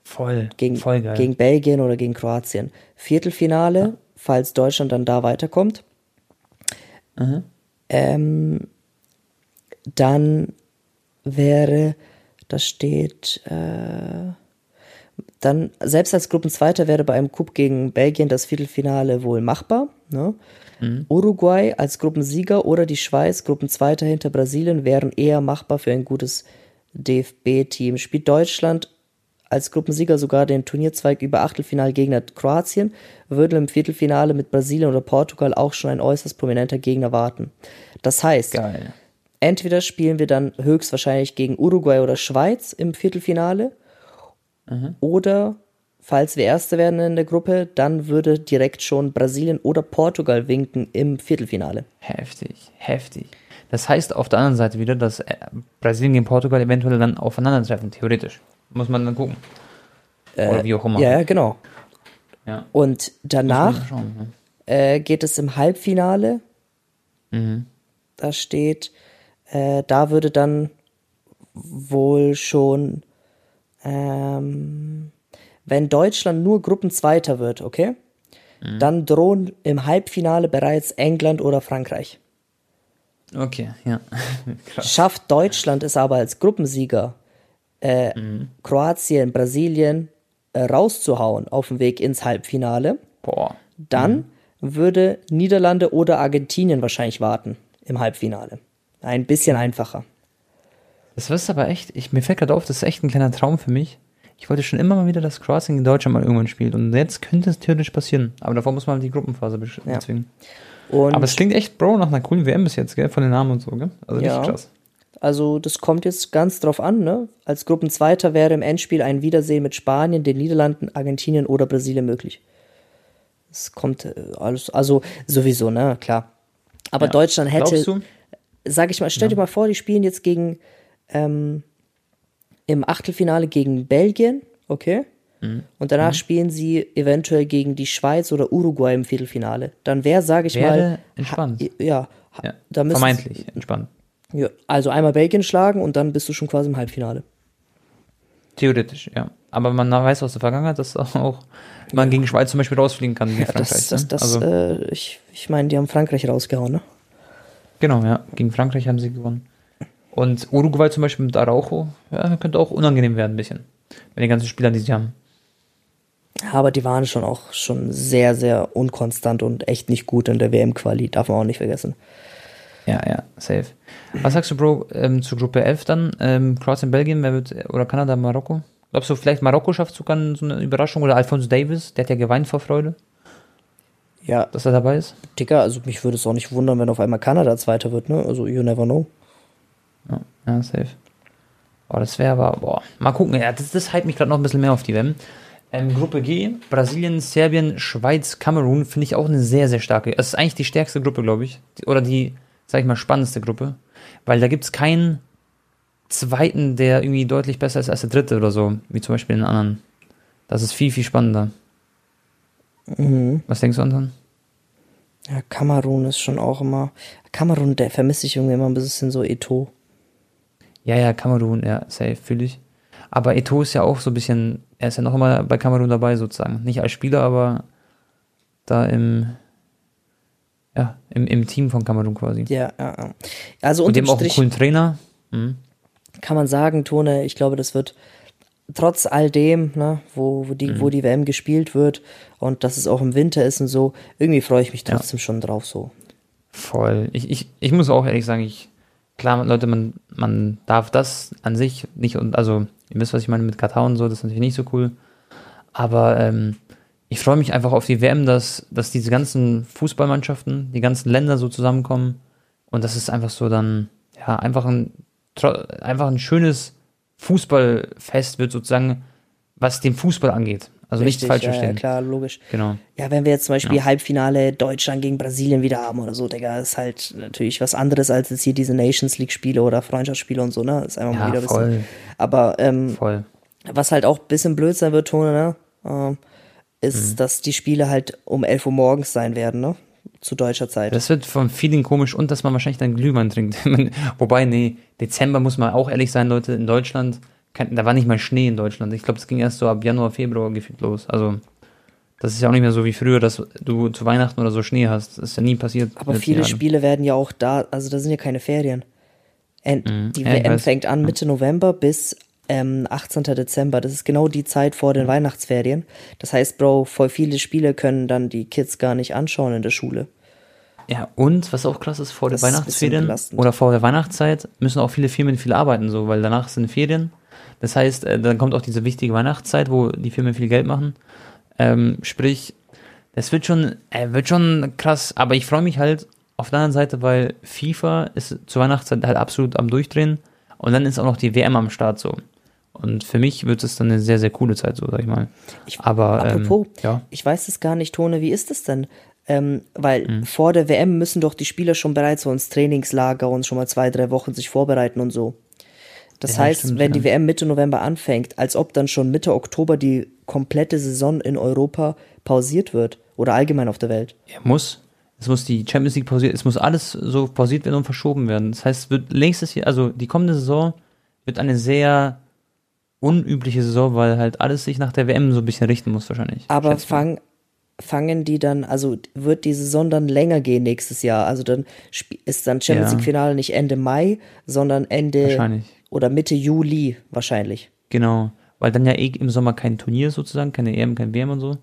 Voll geil. Gegen Belgien oder gegen Kroatien. Viertelfinale, falls Deutschland dann da weiterkommt. Mhm. Dann wäre, das steht, dann, selbst als Gruppenzweiter wäre bei einem Cup gegen Belgien das Viertelfinale wohl machbar. Ne? Mhm. Uruguay als Gruppensieger oder die Schweiz, Gruppenzweiter hinter Brasilien, wären eher machbar für ein gutes DFB-Team. Spielt Deutschland als Gruppensieger sogar den Turnierzweig über Achtelfinalgegner Kroatien, würde im Viertelfinale mit Brasilien oder Portugal auch schon ein äußerst prominenter Gegner warten. Das heißt, entweder spielen wir dann höchstwahrscheinlich gegen Uruguay oder Schweiz im Viertelfinale, oder, falls wir Erste werden in der Gruppe, dann würde direkt schon Brasilien oder Portugal winken im Viertelfinale. Heftig. Das heißt auf der anderen Seite wieder, dass Brasilien gegen Portugal eventuell dann aufeinandertreffen, theoretisch. Muss man dann gucken. Oder wie auch immer. Ja, genau. Ja. Und danach schauen, geht es im Halbfinale. Mhm. Da steht, da würde dann wohl schon, wenn Deutschland nur Gruppenzweiter wird, okay, dann drohen im Halbfinale bereits England oder Frankreich. Okay, ja. Krass. Schafft Deutschland es aber als Gruppensieger, Kroatien, Brasilien rauszuhauen auf dem Weg ins Halbfinale, dann würde Niederlande oder Argentinien wahrscheinlich warten im Halbfinale. Ein bisschen einfacher. Das ist aber echt, mir fällt gerade auf, das ist echt ein kleiner Traum für mich. Ich wollte schon immer mal wieder, dass Kroatien gegen Deutschland mal irgendwann spielt und jetzt könnte es theoretisch passieren, aber davor muss man die Gruppenphase bezwingen. Und aber es klingt echt, Bro, nach einer coolen WM bis jetzt, gell, von den Namen und so, gell? Also richtig krass. Also das kommt jetzt ganz drauf an, ne? Als Gruppenzweiter wäre im Endspiel ein Wiedersehen mit Spanien, den Niederlanden, Argentinien oder Brasilien möglich. Es kommt alles, also sowieso, ne, klar. Aber ja. Deutschland hätte, sag ich mal, stell dir mal vor, die spielen jetzt gegen, im Achtelfinale gegen Belgien, okay? Und danach spielen sie eventuell gegen die Schweiz oder Uruguay im Viertelfinale. Dann wäre, sag ich mal, entspannt. Da vermeintlich entspannt. Ja, also einmal Belgien schlagen und dann bist du schon quasi im Halbfinale. Theoretisch, ja. Aber man weiß aus der Vergangenheit, dass auch man gegen Schweiz zum Beispiel rausfliegen kann, gegen Frankreich. Ich meine, die haben Frankreich rausgehauen, ne? Genau, ja. Gegen Frankreich haben sie gewonnen. Und Uruguay zum Beispiel mit Araujo, ja, könnte auch unangenehm werden ein bisschen. Mit den ganzen Spielern, die sie haben. Aber die waren schon sehr, sehr unkonstant und echt nicht gut in der WM-Quali. Darf man auch nicht vergessen. Ja, safe. Was sagst du, Bro, zu Gruppe 11 dann? Kroatien, Belgien, wer wird, oder Kanada, Marokko? Glaubst du, vielleicht Marokko schafft sogar so eine Überraschung? Oder Alphonso Davies, der hat ja geweint vor Freude. Ja. Dass er dabei ist? Digga, also mich würde es auch nicht wundern, wenn auf einmal Kanada Zweiter wird, ne? Also, you never know. Ja, safe. Oh, das wäre aber, mal gucken. Ja, das hype mich gerade noch ein bisschen mehr auf die WM. Gruppe G, Brasilien, Serbien, Schweiz, Kamerun, finde ich auch eine sehr, sehr starke. Das ist eigentlich die stärkste Gruppe, glaube ich. Die sag ich mal, spannendste Gruppe, weil da gibt es keinen zweiten, der irgendwie deutlich besser ist als der dritte oder so, wie zum Beispiel den anderen. Das ist viel, viel spannender. Mhm. Was denkst du, Anton? Ja, Kamerun ist schon auch immer. Kamerun, der vermisse ich irgendwie immer ein bisschen so Eto'o. Ja, Kamerun, ja, safe, fühle ich. Aber Eto'o ist ja auch so ein bisschen, er ist ja noch mal bei Kamerun dabei sozusagen. Nicht als Spieler, aber da im Team von Kamerun quasi. Ja. Also und dem auch einen coolen Trainer. Mhm. Kann man sagen, Tone, ich glaube, das wird trotz all dem, ne, wo die WM gespielt wird und dass es auch im Winter ist und so, irgendwie freue ich mich trotzdem schon drauf so. Voll. Ich muss auch ehrlich sagen, klar, Leute, man darf das an sich nicht, und also ihr wisst, was ich meine mit Katar und so, das ist natürlich nicht so cool, aber ich freue mich einfach auf die WM, dass diese ganzen Fußballmannschaften, die ganzen Länder so zusammenkommen und das ist einfach so dann, ja, einfach ein schönes Fußballfest wird sozusagen, was den Fußball angeht. Also richtig, nichts falsch verstehen. Ja, klar, logisch. Genau. Ja, wenn wir jetzt zum Beispiel Halbfinale Deutschland gegen Brasilien wieder haben oder so, Digga, ist halt natürlich was anderes als jetzt hier diese Nations League-Spiele oder Freundschaftsspiele und so, ne? Ist einfach mal wieder ein bisschen. Aber was halt auch ein bisschen blöd sein wird, Tone, ne? Ist, dass die Spiele halt um 11 Uhr morgens sein werden, ne? Zu deutscher Zeit. Das wird vom Feeling komisch und dass man wahrscheinlich dann Glühwein trinkt. Wobei, nee, Dezember muss man auch ehrlich sein, Leute, in Deutschland, da war nicht mal Schnee in Deutschland. Ich glaube, es ging erst so ab Januar, Februar gefühlt los. Also, das ist ja auch nicht mehr so wie früher, dass du zu Weihnachten oder so Schnee hast. Das ist ja nie passiert. Aber viele Spiele werden ja auch da, also da sind ja keine Ferien. Die WM fängt an Mitte November bis 18. Dezember. Das ist genau die Zeit vor den Weihnachtsferien. Das heißt, Bro, voll viele Spiele können dann die Kids gar nicht anschauen in der Schule. Ja, und was auch krass ist, vor der Weihnachtsferien oder vor der Weihnachtszeit müssen auch viele Firmen viel arbeiten, so, weil danach sind Ferien. Das heißt, dann kommt auch diese wichtige Weihnachtszeit, wo die Firmen viel Geld machen. Sprich, das wird schon krass, aber ich freue mich halt auf der anderen Seite, weil FIFA ist zur Weihnachtszeit halt absolut am Durchdrehen und dann ist auch noch die WM am Start so. Und für mich wird es dann eine sehr, sehr coole Zeit, so sag ich mal. Ich weiß es gar nicht, Tone, wie ist das denn? Weil vor der WM müssen doch die Spieler schon bereits so ins Trainingslager und schon mal 2-3 Wochen sich vorbereiten und so. Das heißt, stimmt, wenn die WM Mitte November anfängt, als ob dann schon Mitte Oktober die komplette Saison in Europa pausiert wird oder allgemein auf der Welt. Ja, es muss die Champions League pausiert, es muss alles so pausiert werden und verschoben werden. Das heißt, wird nächstes Jahr, also die kommende Saison wird eine sehr unübliche Saison, weil halt alles sich nach der WM so ein bisschen richten muss wahrscheinlich. Aber fangen die dann, also wird die Saison dann länger gehen nächstes Jahr? Also dann ist dann Champions League Finale nicht Ende Mai, sondern Ende oder Mitte Juli wahrscheinlich. Genau, weil dann ja im Sommer kein Turnier sozusagen, keine EM, kein WM und so.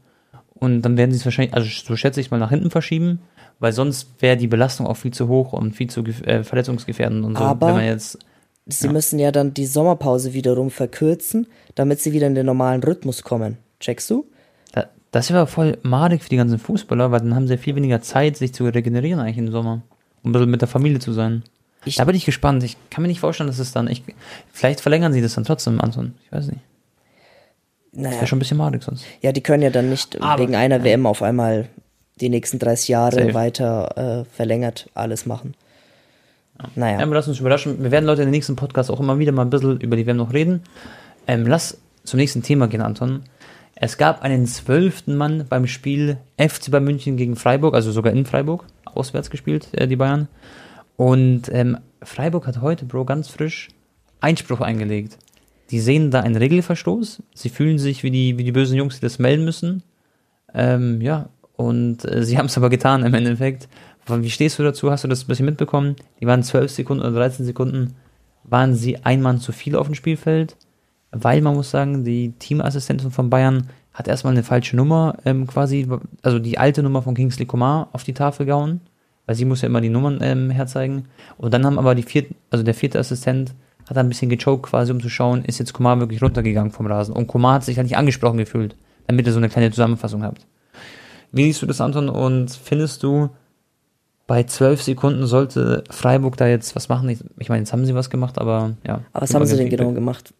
Und dann werden sie es wahrscheinlich, also so schätze ich mal, nach hinten verschieben, weil sonst wäre die Belastung auch viel zu hoch und viel zu verletzungsgefährdend und so. Aber wenn man jetzt, sie müssen ja dann die Sommerpause wiederum verkürzen, damit sie wieder in den normalen Rhythmus kommen. Checkst du? Das wäre voll madig für die ganzen Fußballer, weil dann haben sie viel weniger Zeit, sich zu regenerieren eigentlich im Sommer, um ein bisschen mit der Familie zu sein. Da bin ich gespannt. Ich kann mir nicht vorstellen, dass es dann... Vielleicht verlängern sie das dann trotzdem, Anton. Ich weiß nicht. Naja. Das wäre schon ein bisschen madig sonst. Ja, die können ja dann nicht wegen einer WM auf einmal die nächsten 30 Jahre weiter verlängert alles machen. Ja. Naja. Lass uns überraschen. Wir werden, Leute, in den nächsten Podcast auch immer wieder mal ein bisschen über die WM noch reden. Lass zum nächsten Thema gehen, Anton. Es gab einen 12. Mann beim Spiel FC Bayern München gegen Freiburg, also sogar in Freiburg, auswärts gespielt, die Bayern. Und Freiburg hat heute, Bro, ganz frisch Einspruch eingelegt. Die sehen da einen Regelverstoß, sie fühlen sich wie die bösen Jungs, die das melden müssen. Sie haben es aber getan im Endeffekt. Wie stehst du dazu? Hast du das ein bisschen mitbekommen? Die waren 12 Sekunden oder 13 Sekunden, waren sie ein Mann zu viel auf dem Spielfeld. Weil man muss sagen, die Teamassistentin von Bayern hat erstmal eine falsche Nummer also die alte Nummer von Kingsley Coman auf die Tafel gehauen, weil sie muss ja immer die Nummern herzeigen. Und dann haben aber der vierte Assistent hat ein bisschen gechoked quasi, um zu schauen, ist jetzt Coman wirklich runtergegangen vom Rasen. Und Coman hat sich halt nicht angesprochen gefühlt, damit ihr so eine kleine Zusammenfassung habt. Wie siehst du das, Anton? Und findest du, bei 12 Sekunden sollte Freiburg da jetzt was machen? Ich meine, jetzt haben sie was gemacht, aber ja. Aber was haben sie denn genau gemacht?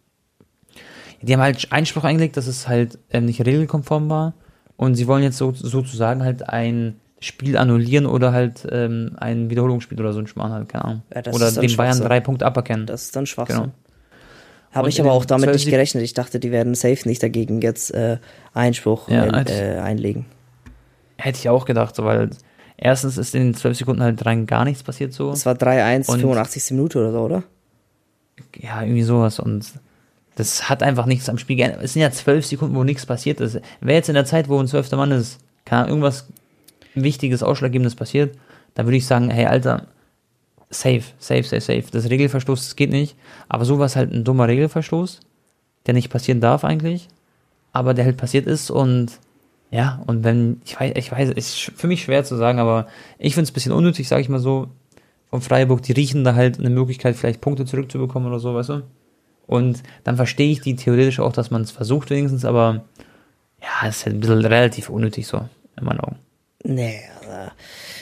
Die haben halt Einspruch eingelegt, dass es halt nicht regelkonform war und sie wollen jetzt sozusagen halt ein Spiel annullieren oder halt ein Wiederholungsspiel oder so ein Schmarrn halt, keine Ahnung. Ja, oder den Bayern 3 Punkte aberkennen. Das ist dann Schwachsinn. Genau. Habe ich aber auch damit nicht gerechnet. Ich dachte, die werden safe nicht dagegen jetzt Einspruch einlegen. Hätte ich auch gedacht, so, weil erstens ist in 12 Sekunden halt rein gar nichts passiert so. Es war 3-1, 85. Minute oder so, oder? Ja, irgendwie sowas und Das hat einfach nichts am Spiel geändert. Es sind ja 12 Sekunden, wo nichts passiert ist. Wäre jetzt in der Zeit, wo ein 12. Mann ist, kann irgendwas Wichtiges, Ausschlaggebendes passiert, dann würde ich sagen, hey Alter, safe. Das ist Regelverstoß, das geht nicht. Aber so war es halt ein dummer Regelverstoß, der nicht passieren darf eigentlich, aber der halt passiert ist und ja, und wenn, ich weiß, ist für mich schwer zu sagen, aber ich finde es ein bisschen unnötig, sage ich mal so, von Freiburg, die riechen da halt eine Möglichkeit, vielleicht Punkte zurückzubekommen oder so, weißt du? Und dann verstehe ich die theoretisch auch, dass man es versucht wenigstens, aber ja, ist halt ein bisschen relativ unnötig so, in meinen Augen. Nee,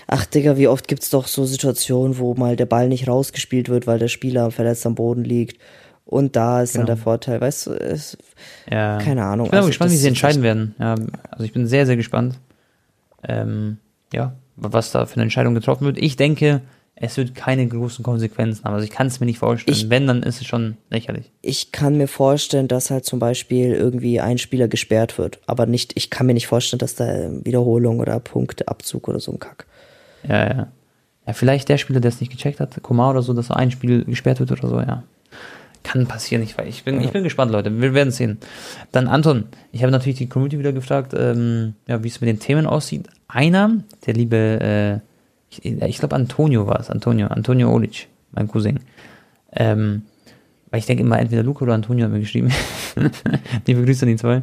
ach Digga, wie oft gibt's doch so Situationen, wo mal der Ball nicht rausgespielt wird, weil der Spieler verletzt am Boden liegt und da ist genau. Dann der Vorteil, weißt du, ist, ja. Keine Ahnung. Ich bin also gespannt, wie sie entscheiden werden. Ja, also ich bin sehr, sehr gespannt, ja, was da für eine Entscheidung getroffen wird. Ich denke, es wird keine großen Konsequenzen haben. Also ich kann es mir nicht vorstellen. Wenn, dann ist es schon lächerlich. Ich kann mir vorstellen, dass halt zum Beispiel irgendwie ein Spieler gesperrt wird. Aber nicht. Ich kann mir nicht vorstellen, dass da Wiederholung oder Punkteabzug oder so ein Kack. Ja. Ja, vielleicht der Spieler, der es nicht gecheckt hat, Komar oder so, dass ein Spiel gesperrt wird oder so, ja. Kann passieren, ich bin gespannt, Leute. Wir werden es sehen. Dann Anton, ich habe natürlich die Community wieder gefragt, ja, wie es mit den Themen aussieht. Einer, der liebe... Ich glaube, Antonio war es. Antonio Olic, mein Cousin. Weil ich denke immer, entweder Luca oder Antonio hat mir geschrieben. Liebe Grüße an die zwei.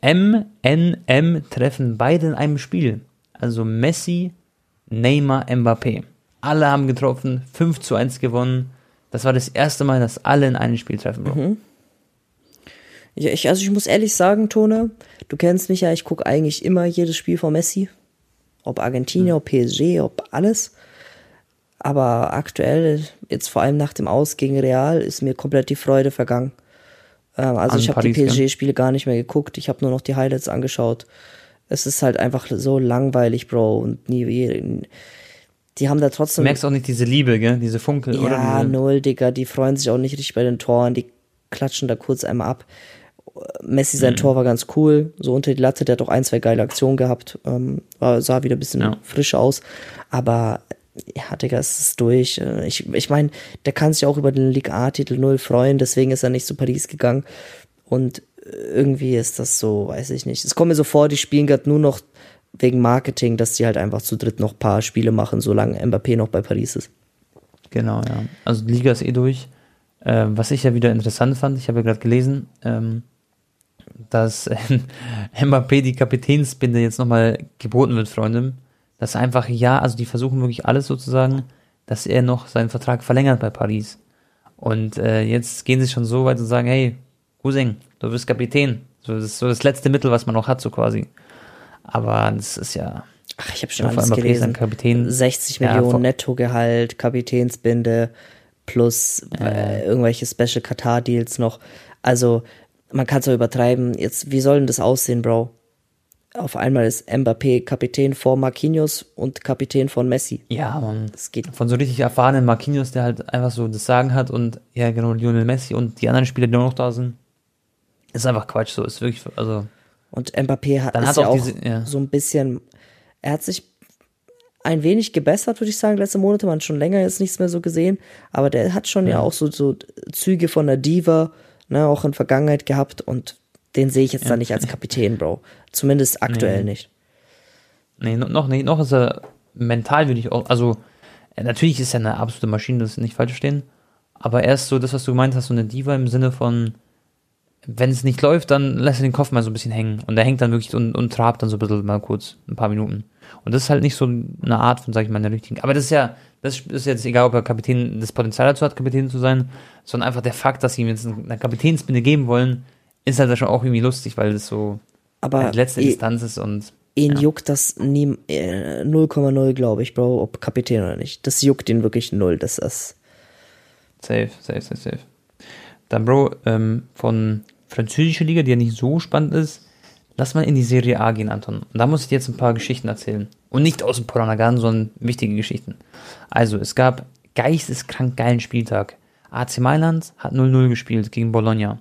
MNM treffen beide in einem Spiel. Also Messi, Neymar, Mbappé. Alle haben getroffen, 5-1 gewonnen. Das war das erste Mal, dass alle in einem Spiel treffen, Bro. Mhm. Ja, ich muss ehrlich sagen, Tone, du kennst mich ja, ich gucke eigentlich immer jedes Spiel von Messi. Ob Argentinien, ob PSG, ob alles. Aber aktuell, jetzt vor allem nach dem Aus gegen Real, ist mir komplett die Freude vergangen. Also ich habe die PSG-Spiele gar nicht mehr geguckt. Ich habe nur noch die Highlights angeschaut. Es ist halt einfach so langweilig, Bro. Und die haben da trotzdem... Du merkst auch nicht diese Liebe, gell? Diese Funkel, ja, oder? Ja, null, Digga. Die freuen sich auch nicht richtig bei den Toren. Die klatschen da kurz einmal ab. Messi, sein Tor war ganz cool, so unter die Latte, der hat auch 1-2 geile Aktionen gehabt, sah wieder ein bisschen frisch aus, aber ja, Digga, es ist durch, ich meine, der kann sich auch über den Ligue A-Titel 0 freuen, deswegen ist er nicht zu Paris gegangen und irgendwie ist das so, weiß ich nicht, es kommt mir so vor, die spielen gerade nur noch wegen Marketing, dass die halt einfach zu dritt noch ein paar Spiele machen, solange Mbappé noch bei Paris ist. Genau, ja, also die Liga ist eh durch, was ich ja wieder interessant fand, ich habe ja gerade gelesen, dass Mbappé die Kapitänsbinde jetzt nochmal geboten wird, Freunde. Dass einfach, ja, also die versuchen wirklich alles sozusagen, dass er noch seinen Vertrag verlängert bei Paris. Und jetzt gehen sie schon so weit und sagen, hey, Cousin, du bist Kapitän. So das letzte Mittel, was man noch hat, so quasi. Aber das ist ja... Ach, ich habe schon alles gelesen. Kapitän, 60 Millionen Nettogehalt, Kapitänsbinde, plus irgendwelche Special Katar-Deals noch. Also... Man kann es ja übertreiben. Jetzt, wie soll denn das aussehen, Bro? Auf einmal ist Mbappé Kapitän vor Marquinhos und Kapitän von Messi. Ja, man. Das geht. Von so richtig erfahrenen Marquinhos, der halt einfach so das Sagen hat und ja, genau, Lionel Messi und die anderen Spieler, die noch da sind. Ist einfach Quatsch, so ist wirklich, also. Und Mbappé hat so ein bisschen, er hat sich ein wenig gebessert, würde ich sagen, letzte Monate, man hat schon länger jetzt nichts mehr so gesehen, aber der hat schon ja auch so Züge von der Diva, ne, auch in Vergangenheit gehabt und den sehe ich jetzt da nicht als Kapitän, Bro. Zumindest aktuell nicht. Nee, noch ist er mental, würde ich auch, also natürlich ist er eine absolute Maschine, das ist nicht falsch verstehen, aber er ist so das, was du gemeint hast, so eine Diva im Sinne von, wenn es nicht läuft, dann lässt er den Kopf mal so ein bisschen hängen und er hängt dann wirklich und trabt dann so ein bisschen mal kurz, ein paar Minuten. Und das ist halt nicht so eine Art von, sag ich mal, einer richtigen, aber das ist jetzt egal, ob er Kapitän das Potenzial dazu hat, Kapitän zu sein, sondern einfach der Fakt, dass sie ihm jetzt eine Kapitänsbinde geben wollen, ist halt schon auch irgendwie lustig, weil das so aber die letzte Instanz ist und ihn juckt das 0,0, glaube ich, Bro, ob Kapitän oder nicht. Das juckt ihn wirklich null, das ist safe. Dann, Bro, von französischer Liga, die ja nicht so spannend ist, lass mal in die Serie A gehen, Anton. Und da muss ich dir jetzt ein paar Geschichten erzählen. Und nicht aus dem Poranagan, sondern wichtige Geschichten. Also, es gab geisteskrank geilen Spieltag. AC Mailand hat 0-0 gespielt gegen Bologna.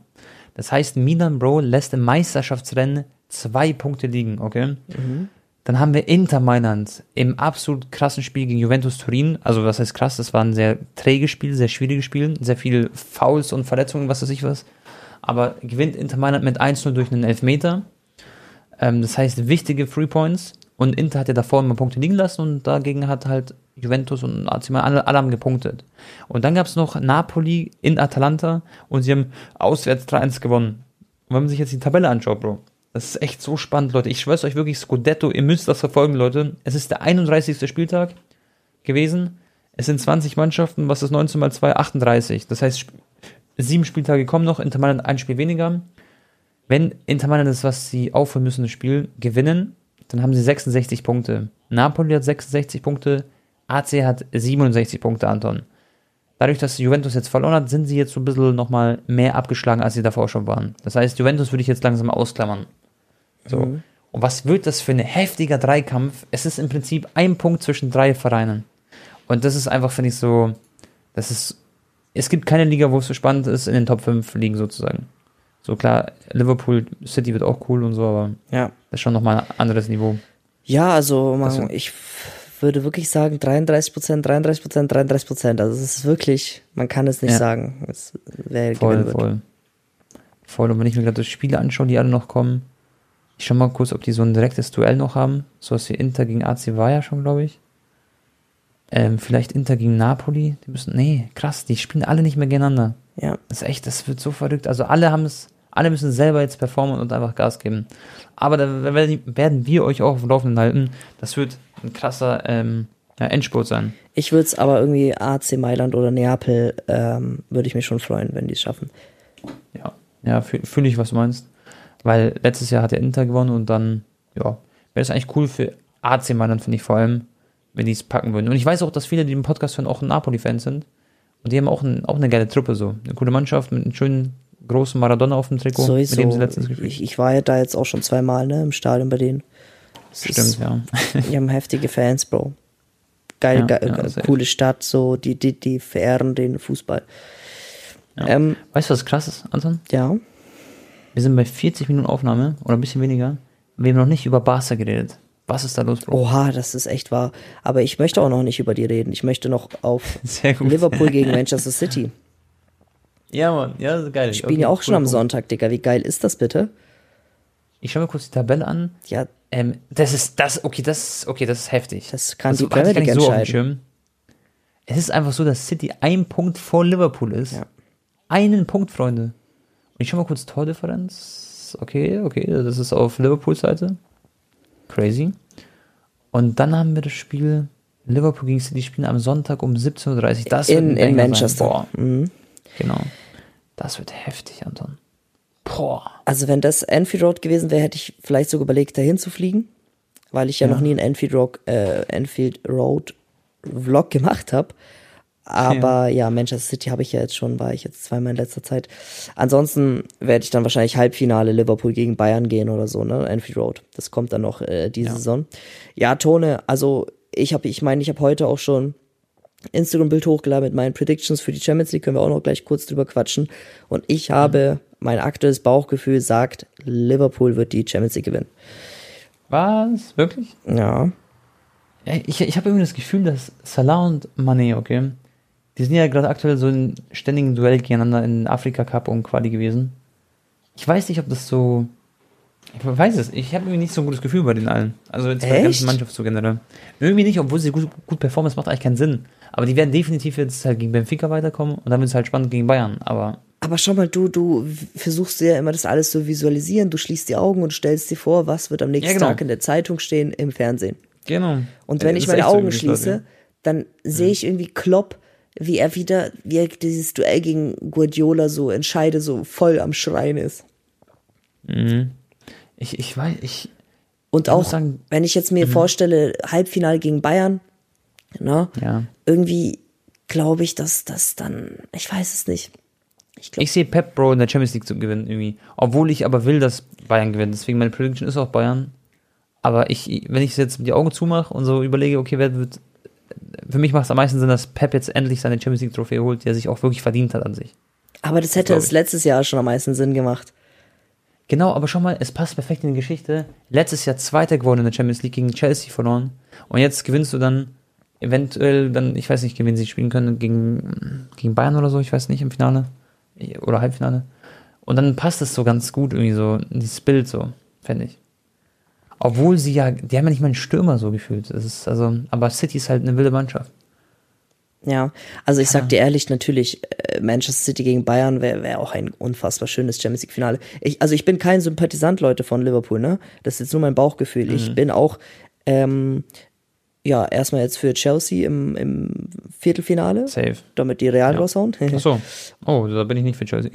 Das heißt, Milan, Bro, lässt im Meisterschaftsrennen 2 Punkte liegen, okay? Mhm. Dann haben wir Inter Mailand im absolut krassen Spiel gegen Juventus Turin. Also, was heißt krass? Das war ein sehr träges Spiel, sehr schwieriges Spiel, sehr viele Fouls und Verletzungen, was weiß ich was. aber gewinnt Inter Mailand mit 1-0 durch einen Elfmeter. Das heißt, wichtige 3 Points. Und Inter hat ja davor immer Punkte liegen lassen und dagegen hat halt Juventus und AC Mailand alle haben gepunktet. Und dann gab es noch Napoli in Atalanta und sie haben auswärts 3-1 gewonnen. Und wenn man sich jetzt die Tabelle anschaut, Bro, das ist echt so spannend, Leute. Ich schwör's euch wirklich, Scudetto, ihr müsst das verfolgen, Leute. Es ist der 31. Spieltag gewesen. Es sind 20 Mannschaften, was ist 19 mal 2? 38. Das heißt, 7 Spieltage kommen noch, Inter Mailand ein Spiel weniger. Wenn Inter Mailand das, was sie aufholen müssen, das Spiel gewinnen, dann haben sie 66 Punkte. Napoli hat 66 Punkte, AC hat 67 Punkte, Anton. Dadurch, dass Juventus jetzt verloren hat, sind sie jetzt so ein bisschen nochmal mehr abgeschlagen, als sie davor schon waren. Das heißt, Juventus würde ich jetzt langsam ausklammern. So. Mhm. Und was wird das für ein heftiger Dreikampf? Es ist im Prinzip ein Punkt zwischen 3 Vereinen. Und das ist einfach, finde ich, so, das ist, es gibt keine Liga, wo es so spannend ist, in den Top 5 Ligen sozusagen. So klar, Liverpool, City wird auch cool und so, aber ja, das ist schon nochmal ein anderes Niveau. Ja, also man, ich würde wirklich sagen 33%. Also es ist wirklich, man kann es nicht sagen, wer gewinnen wird. Voll, und wenn ich mir gerade das Spiel anschaue, die alle noch kommen, ich schau mal kurz, ob die so ein direktes Duell noch haben. So was wie Inter gegen AC war ja schon, glaube ich. Vielleicht Inter gegen Napoli. Die müssen, nee, krass, die spielen alle nicht mehr gegeneinander. Ja. Das ist echt, das wird so verrückt. Also alle haben es, alle müssen selber jetzt performen und einfach Gas geben. Aber da werden wir euch auch auf dem Laufenden halten. Das wird ein krasser Endspurt sein. Ich würde es aber irgendwie AC Mailand oder Neapel, würde ich mich schon freuen, wenn die es schaffen. Ja, fühle ich, was du meinst. Weil letztes Jahr hat der Inter gewonnen und dann, ja, wäre das eigentlich cool für AC Mailand, finde ich vor allem, wenn die es packen würden. Und ich weiß auch, dass viele, die den Podcast hören, auch Napoli-Fans sind. Und die haben auch eine geile Truppe, so. Eine coole Mannschaft mit einem schönen, großen Maradona auf dem Trikot, so mit dem sie letztens gespielt haben. Ich war ja da jetzt auch schon zweimal, ne, im Stadion bei denen. Das stimmt, ist, ja. Die haben heftige Fans, Bro. Geil, coole Stadt, so, die verehren den Fußball. Ja. Weißt du, was krass ist, Anton? Ja. Wir sind bei 40 Minuten Aufnahme, oder ein bisschen weniger. Wir haben noch nicht über Barca geredet. Was ist da los, Bro? Oha, das ist echt wahr. Aber ich möchte auch noch nicht über die reden. Ich möchte noch auf Liverpool gegen Manchester City. Ja, Mann. Ja, das ist geil. Ich spiele ja auch schon am Sonntag, Digga. Wie geil ist das bitte? Ich schau mir kurz die Tabelle an. Ja. Das ist heftig. Das kann die Premier League entscheiden. Es ist einfach so, dass City ein Punkt vor Liverpool ist. Ja. Einen Punkt, Freunde. Und ich schau mal kurz Tordifferenz. Okay. Das ist auf Liverpool-Seite. Crazy. Und dann haben wir das Spiel Liverpool gegen City, spielen am Sonntag um 17:30 Uhr. Das in Manchester. Mhm. Genau. Das wird heftig, Anton. Boah. Also wenn das Anfield Road gewesen wäre, hätte ich vielleicht sogar überlegt, dahin zu fliegen, weil ich ja noch nie einen Anfield Road Vlog gemacht habe. Aber ja, Manchester City habe ich ja jetzt schon, war ich jetzt zweimal in letzter Zeit. Ansonsten werde ich dann wahrscheinlich Halbfinale Liverpool gegen Bayern gehen oder so, ne? Anfield Road, das kommt dann noch diese Saison. Ja, Tone, also ich habe heute auch schon Instagram-Bild hochgeladen mit meinen Predictions für die Champions League, können wir auch noch gleich kurz drüber quatschen. Und ich habe, mein aktuelles Bauchgefühl sagt, Liverpool wird die Champions League gewinnen. Was? Wirklich? Ja. Ich habe irgendwie das Gefühl, dass Salah und Mané, okay, die sind ja gerade aktuell so in ständigen Duell gegeneinander in Afrika Cup und Quali gewesen. Ich weiß nicht, ob das so... Ich habe irgendwie nicht so ein gutes Gefühl bei den allen. Also jetzt bei der ganzen Mannschaft so generell. Irgendwie nicht, obwohl sie gut performen, das macht eigentlich keinen Sinn. Aber die werden definitiv jetzt halt gegen Benfica weiterkommen und dann wird es halt spannend gegen Bayern, aber... Aber schau mal, du versuchst ja immer das alles zu visualisieren, du schließt die Augen und stellst dir vor, was wird am nächsten Tag in der Zeitung stehen, im Fernsehen. Genau. Und wenn ich meine Augen schließe, dann sehe ich irgendwie Klopp, wie er dieses Duell gegen Guardiola so entscheidet, so voll am Schreien ist. Mhm. Ich weiß, ich... Und auch, sagen, wenn ich jetzt mir vorstelle, Halbfinale gegen Bayern, ne? Ja. Irgendwie glaube ich, dass das dann, ich weiß es nicht. Ich sehe Pep, Bro, in der Champions League zu gewinnen irgendwie. Obwohl ich aber will, dass Bayern gewinnt. Deswegen meine Prediction ist auch Bayern. Aber wenn ich jetzt die Augen zumache und so überlege, okay, wer wird... Für mich macht es am meisten Sinn, dass Pep jetzt endlich seine Champions League Trophäe holt, die er sich auch wirklich verdient hat an sich. Aber das hätte es letztes Jahr schon am meisten Sinn gemacht. Genau, aber schau mal, es passt perfekt in die Geschichte. Letztes Jahr Zweiter geworden in der Champions League, gegen Chelsea verloren. Und jetzt gewinnst du dann eventuell, dann, ich weiß nicht, gegen wen sie spielen können, gegen Bayern oder so, ich weiß nicht, im Finale oder Halbfinale. Und dann passt es so ganz gut irgendwie so, dieses Bild so, fände ich. Obwohl sie ja, die haben ja nicht mal einen Stürmer so gefühlt. Es ist also, aber City ist halt eine wilde Mannschaft. Ja, also ich sag dir ehrlich, natürlich, Manchester City gegen Bayern wäre auch ein unfassbar schönes Champions-League-Finale. Ich bin kein Sympathisant, Leute, von Liverpool, ne? Das ist jetzt nur mein Bauchgefühl. Mhm. Ich bin auch, erstmal jetzt für Chelsea im Viertelfinale. Safe. Damit die Real raushauen. Ach so. Oh, da bin ich nicht für Chelsea.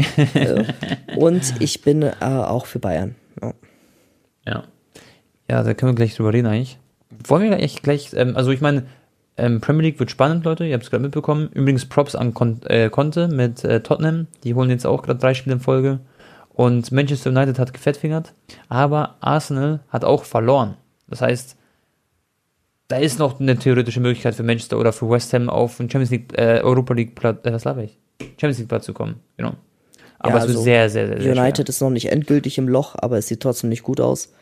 Und ich bin auch für Bayern. Oh. Ja. Ja, da können wir gleich drüber reden eigentlich. Wollen wir eigentlich gleich, also ich meine, Premier League wird spannend, Leute. Ihr habt es gerade mitbekommen. Übrigens Props an Conte mit Tottenham. Die holen jetzt auch gerade 3 Spiele in Folge. Und Manchester United hat gefettfingert. Aber Arsenal hat auch verloren. Das heißt, da ist noch eine theoretische Möglichkeit für Manchester oder für West Ham auf einen Europa League Platz, Champions League Platz zu kommen. Genau. Aber ja, es wird sehr, sehr, sehr, sehr United schwer. Ist noch nicht endgültig im Loch, aber es sieht trotzdem nicht gut aus.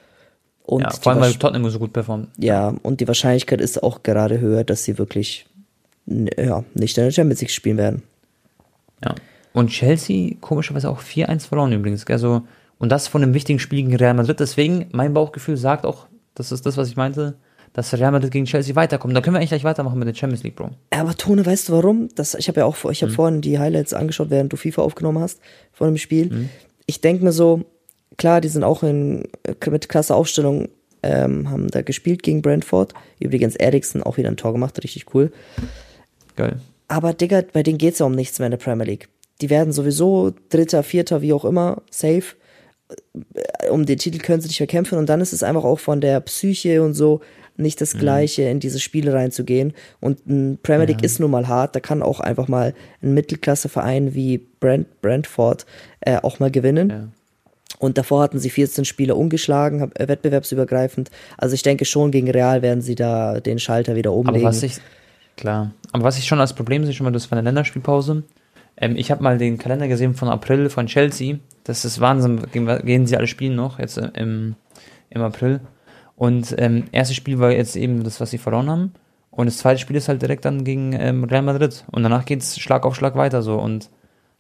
Und ja, vor allem, weil Tottenham so gut performt. Ja, und die Wahrscheinlichkeit ist auch gerade höher, dass sie wirklich nicht in der Champions League spielen werden. Ja, und Chelsea, komischerweise auch 4-1 verloren übrigens. Also, und das von einem wichtigen Spiel gegen Real Madrid. Deswegen, mein Bauchgefühl sagt auch, das ist das, was ich meinte, dass Real Madrid gegen Chelsea weiterkommt. Da können wir eigentlich gleich weitermachen mit der Champions League, Bro. Aber Tone, weißt du warum? Ich habe vorhin die Highlights angeschaut, während du FIFA aufgenommen hast, von dem Spiel. Mhm. Ich denke mir so, klar, die sind auch mit klasse Aufstellung, haben da gespielt gegen Brentford. Übrigens Eriksen auch wieder ein Tor gemacht, richtig cool. Geil. Aber Digga, bei denen geht's ja um nichts mehr in der Premier League. Die werden sowieso Dritter, Vierter, wie auch immer, safe. Um den Titel können sie nicht mehr kämpfen. Und dann ist es einfach auch von der Psyche und so nicht das Gleiche, in diese Spiele reinzugehen. Und Premier League ist nun mal hart. Da kann auch einfach mal ein Mittelklasseverein wie Brentford auch mal gewinnen. Ja. Und davor hatten sie 14 Spiele ungeschlagen, wettbewerbsübergreifend. Also ich denke schon, gegen Real werden sie da den Schalter wieder umlegen. Aber was ich schon als Problem sehe, schon mal das von der Länderspielpause. Ich habe mal den Kalender gesehen von April von Chelsea. Das ist Wahnsinn, gehen sie alle spielen noch, jetzt im April. Und erstes Spiel war jetzt eben das, was sie verloren haben. Und das zweite Spiel ist halt direkt dann gegen Real Madrid. Und danach geht es Schlag auf Schlag weiter so. Und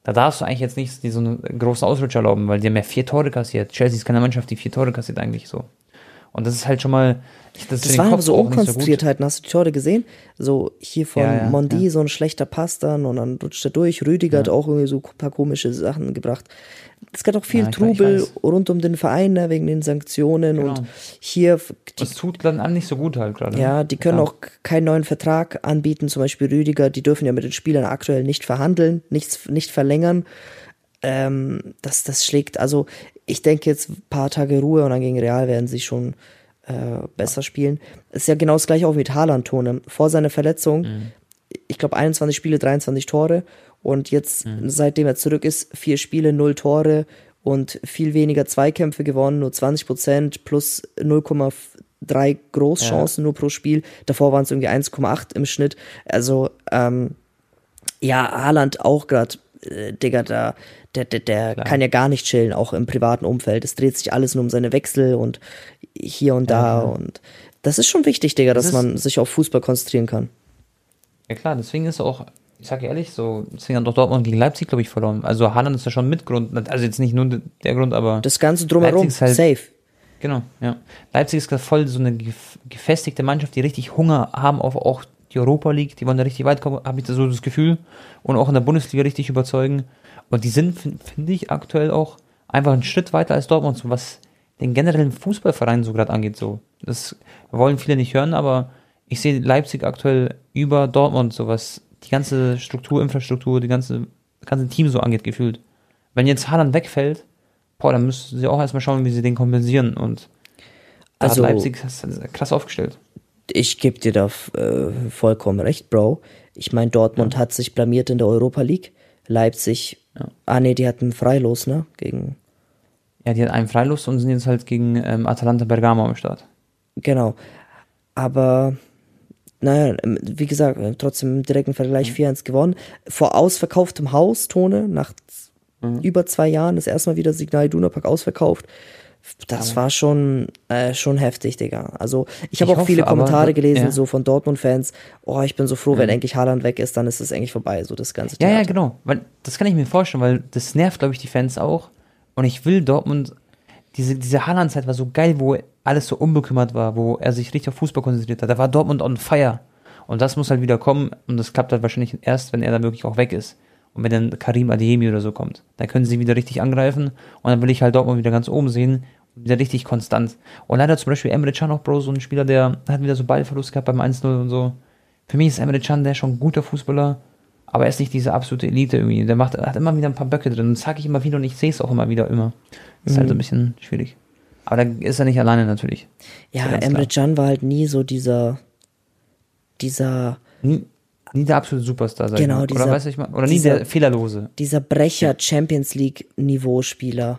da darfst du eigentlich jetzt nicht so einen großen Ausrutscher erlauben, weil die haben ja 4 Tore kassiert. Chelsea ist keine Mannschaft, die 4 Tore kassiert eigentlich so. Und das ist halt schon mal... Das war aber so Unkonzentriertheiten. So hast du die Tore gesehen? So hier von Mondi, so ein schlechter Pass dann und dann rutscht er durch. Rüdiger hat auch irgendwie so ein paar komische Sachen gebracht. Es gab auch viel Trubel rund um den Verein, ne, wegen den Sanktionen und hier... Das tut dann an nicht so gut halt gerade. Ja, die können auch keinen neuen Vertrag anbieten, zum Beispiel Rüdiger. Die dürfen ja mit den Spielern aktuell nicht verhandeln, nicht verlängern. Das schlägt, also ich denke jetzt ein paar Tage Ruhe und dann gegen Real werden sie schon besser spielen. Ist ja genau das gleiche auch mit Haaland, Tone. Vor seiner Verletzung, ich glaube 21 Spiele, 23 Tore und jetzt, seitdem er zurück ist, 4 Spiele, 0 Tore und viel weniger Zweikämpfe gewonnen, nur 20% plus 0,3 Großchancen nur pro Spiel. Davor waren es irgendwie 1,8 im Schnitt. Also, Haaland auch gerade Digga, der kann ja gar nicht chillen, auch im privaten Umfeld. Es dreht sich alles nur um seine Wechsel und hier und da. Und das ist schon wichtig, Digga, dass man sich auf Fußball konzentrieren kann. Ja klar, deswegen ist auch, ich sag ehrlich, so, deswegen hat doch Dortmund gegen Leipzig, glaube ich, verloren. Also Haaland ist ja schon Mitgrund, also jetzt nicht nur der Grund, aber das Ganze drumherum, halt, safe. Genau, ja. Leipzig ist gerade voll so eine gefestigte Mannschaft, die richtig Hunger haben auf auch die Europa League, die wollen da richtig weit kommen, habe ich da so das Gefühl. Und auch in der Bundesliga richtig überzeugen. Und die sind, finde ich, aktuell auch einfach einen Schritt weiter als Dortmund, so was den generellen Fußballverein so gerade angeht. So. Das wollen viele nicht hören, aber ich sehe Leipzig aktuell über Dortmund, so was die ganze Struktur, Infrastruktur, die ganze Team so angeht, gefühlt. Wenn jetzt Haaland wegfällt, dann müssen sie auch erstmal schauen, wie sie den kompensieren. Und also hat Leipzig das krass aufgestellt. Ich gebe dir da vollkommen recht, Bro. Ich meine, Dortmund hat sich blamiert in der Europa League. Leipzig, die hatten Freilos, ne? Die hatten einen Freilos und sind jetzt halt gegen Atalanta Bergamo am Start. Genau. Aber, naja, wie gesagt, trotzdem im direkten Vergleich 4-1 gewonnen. Vor ausverkauftem Haus, Tone, nach über 2 Jahren ist erstmal wieder Signal Iduna Park ausverkauft. Das war schon heftig, Digga. Also, ich habe auch viele Kommentare gelesen, so von Dortmund-Fans. Oh, ich bin so froh, wenn endlich Haaland weg ist, dann ist es eigentlich vorbei, so das ganze Thema. Ja, genau. Weil, das kann ich mir vorstellen, weil das nervt, glaube ich, die Fans auch. Und ich will Dortmund, diese Haaland-Zeit war so geil, wo alles so unbekümmert war, wo er sich richtig auf Fußball konzentriert hat. Da war Dortmund on fire. Und das muss halt wieder kommen. Und das klappt halt wahrscheinlich erst, wenn er dann wirklich auch weg ist. Und wenn dann Karim Adeyemi oder so kommt, dann können sie wieder richtig angreifen. Und dann will ich halt Dortmund wieder ganz oben sehen. Wieder richtig konstant. Und leider zum Beispiel Emre Can auch, Bro, so ein Spieler, der hat wieder so Ballverlust gehabt beim 1-0 und so. Für mich ist Emre Can, der ist schon ein guter Fußballer, aber er ist nicht diese absolute Elite irgendwie. Der hat immer wieder ein paar Böcke drin. Das sage ich immer wieder und ich sehe es auch immer wieder. Das ist halt so ein bisschen schwierig. Aber da ist er nicht alleine natürlich. Ja, Emre Can war halt nie so dieser... Nie der absolute Superstar sein. Genau, oder weißt du, ich meine, oder nie der Fehlerlose. Dieser Brecher-Champions-League-Niveau-Spieler.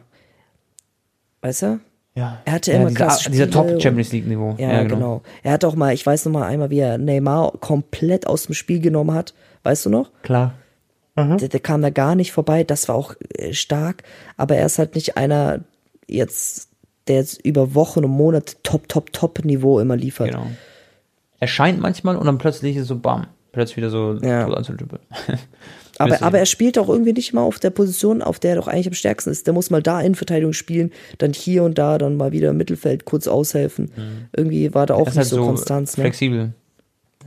Weißt du? Ja. Er hatte immer krass Spiele. Dieser Top-Champions-League-Niveau. Ja, genau. Er hat auch mal, ich weiß noch mal einmal, wie er Neymar komplett aus dem Spiel genommen hat. Weißt du noch? Klar. Mhm. Der kam da gar nicht vorbei. Das war auch stark. Aber er ist halt nicht einer, der jetzt über Wochen und Monate Top-Niveau immer liefert. Genau. Er scheint manchmal und dann plötzlich ist so bam. Plötzlich wieder so tot anzudüppeln. Aber er spielt auch irgendwie nicht mal auf der Position, auf der er doch eigentlich am stärksten ist. Der muss mal da Innenverteidigung spielen, dann hier und da, dann mal wieder im Mittelfeld kurz aushelfen. Mhm. Irgendwie war da auch nicht halt so Konstanz. Flexibel. Ne?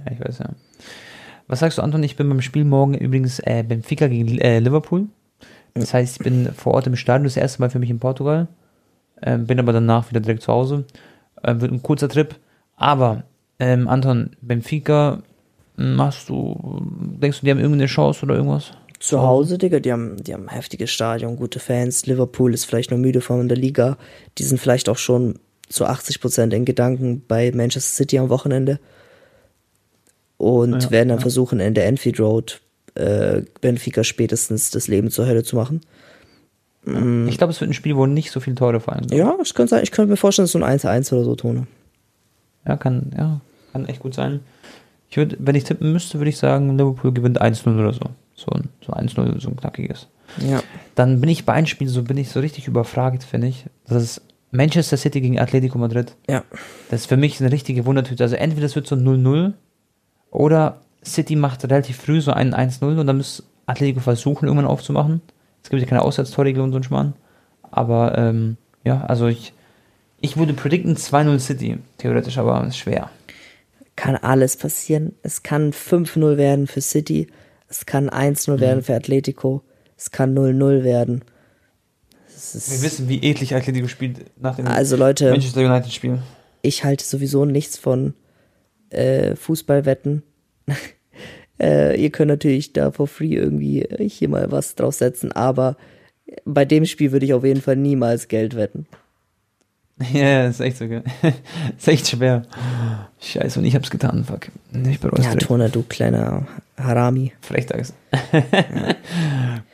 Ja, ich weiß ja. Was sagst du, Anton? Ich bin beim Spiel morgen übrigens Benfica gegen Liverpool. Das heißt, ich bin vor Ort im Stadion, das erste Mal für mich in Portugal. Bin aber danach wieder direkt zu Hause. Wird ein kurzer Trip. Aber, Anton, Benfica... Denkst du, die haben irgendeine Chance oder irgendwas? Zu Hause, Digga, die haben ein heftiges Stadion, gute Fans. Liverpool ist vielleicht noch müde von der Liga. Die sind vielleicht auch schon zu 80% in Gedanken bei Manchester City am Wochenende. Und werden dann versuchen, in der Anfield Road Benfica spätestens das Leben zur Hölle zu machen. Ich glaube, es wird ein Spiel, wo nicht so viele Tore fallen. Ja, das könnte sein. Ich könnte mir vorstellen, dass so ein 1-1 oder so Tone. Ja, kann echt gut sein. Wenn ich tippen müsste, würde ich sagen, Liverpool gewinnt 1-0 oder so. So 1-0, so ein knackiges. Ja. Dann bin ich bei einem Spiel, so bin ich so richtig überfragt, finde ich. Das ist Manchester City gegen Atletico Madrid. Ja. Das ist für mich eine richtige Wundertüte. Also entweder es wird so 0-0 oder City macht relativ früh so einen 1-0 und dann muss Atletico versuchen, irgendwann aufzumachen. Es gibt ja keine Auswärtstorregel und so ein Schmarrn. Aber also ich würde predikten 2-0 City, theoretisch, aber ist schwer. Kann alles passieren. Es kann 5-0 werden für City. Es kann 1-0 werden für Atletico. Es kann 0-0 werden. Wir wissen, wie eklig Atletico spielt nach dem Manchester United-Spiel. Ich halte sowieso nichts von Fußballwetten. Ihr könnt natürlich da for free irgendwie hier mal was draus setzen, aber bei dem Spiel würde ich auf jeden Fall niemals Geld wetten. Ja, ist echt so geil. Ist echt schwer. Scheiße, und ich hab's getan, fuck. Ich bereue es. Tona, du kleiner Harami. Frechtags.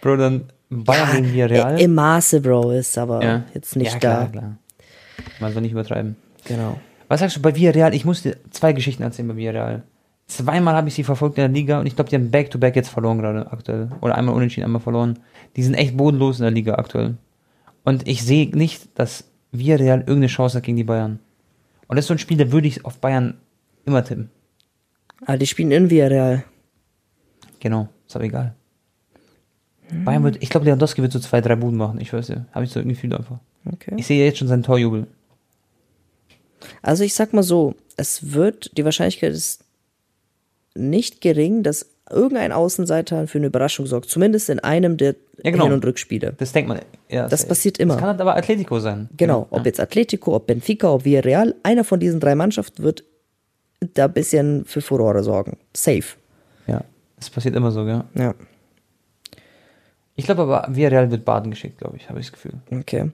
Bro, dann Bayern gegen Real. Im Maße, Bro, ist aber jetzt nicht da. Klar. Man soll nicht übertreiben. Genau. Was sagst du bei Villarreal? Ich muss dir zwei Geschichten erzählen bei Villarreal. Zweimal habe ich sie verfolgt in der Liga und ich glaube, die haben Back-to-Back jetzt verloren gerade aktuell. Oder einmal unentschieden, einmal verloren. Die sind echt bodenlos in der Liga aktuell. Und ich sehe nicht, dass Villarreal irgendeine Chance hat gegen die Bayern. Und das ist so ein Spiel, da würde ich auf Bayern immer tippen. Ah, die spielen in Villarreal. Genau, ist aber egal. Bayern wird, ich glaube, Lewandowski wird so 2-3 Buden machen, ich weiß ja. Habe ich so irgendwie Gefühl einfach. Okay. Ich sehe ja jetzt schon seinen Torjubel. Also ich sag mal so, die Wahrscheinlichkeit ist nicht gering, dass irgendein Außenseiter für eine Überraschung sorgt. Zumindest in einem der Hin- und Rückspiele. Das denkt man. Ja, das passiert immer. Das kann aber Atletico sein. Genau. Ob jetzt Atletico, ob Benfica, ob Villarreal, einer von diesen drei Mannschaften wird da ein bisschen für Furore sorgen. Safe. Ja. Das passiert immer so, gell? Ja. Ich glaube aber, Villarreal wird baden geschickt, glaube ich. Habe ich das Gefühl. Okay.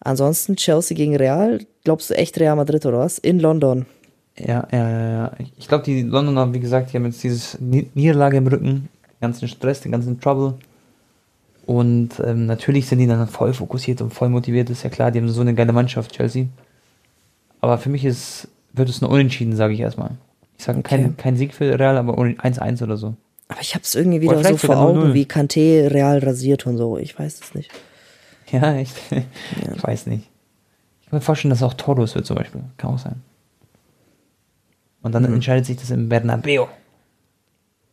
Ansonsten Chelsea gegen Real. Glaubst du echt Real Madrid oder was? In London. Ja. Ich glaube, die Londoner, wie gesagt, die haben jetzt diese Niederlage im Rücken, den ganzen Stress, den ganzen Trouble. Und natürlich sind die dann voll fokussiert und voll motiviert, ist ja klar, die haben so eine geile Mannschaft, Chelsea. Aber für mich wird es nur unentschieden, sage ich erstmal. Ich sage kein Sieg für Real, aber 1-1 oder so. Aber ich habe es irgendwie wieder so vor Augen, wie Kanté Real rasiert und so, ich weiß es nicht. Ja, echt? Ja. Ich weiß nicht. Ich kann mir vorstellen, dass auch Tordos wird zum Beispiel, kann auch sein. Und dann entscheidet sich das im Bernabeu.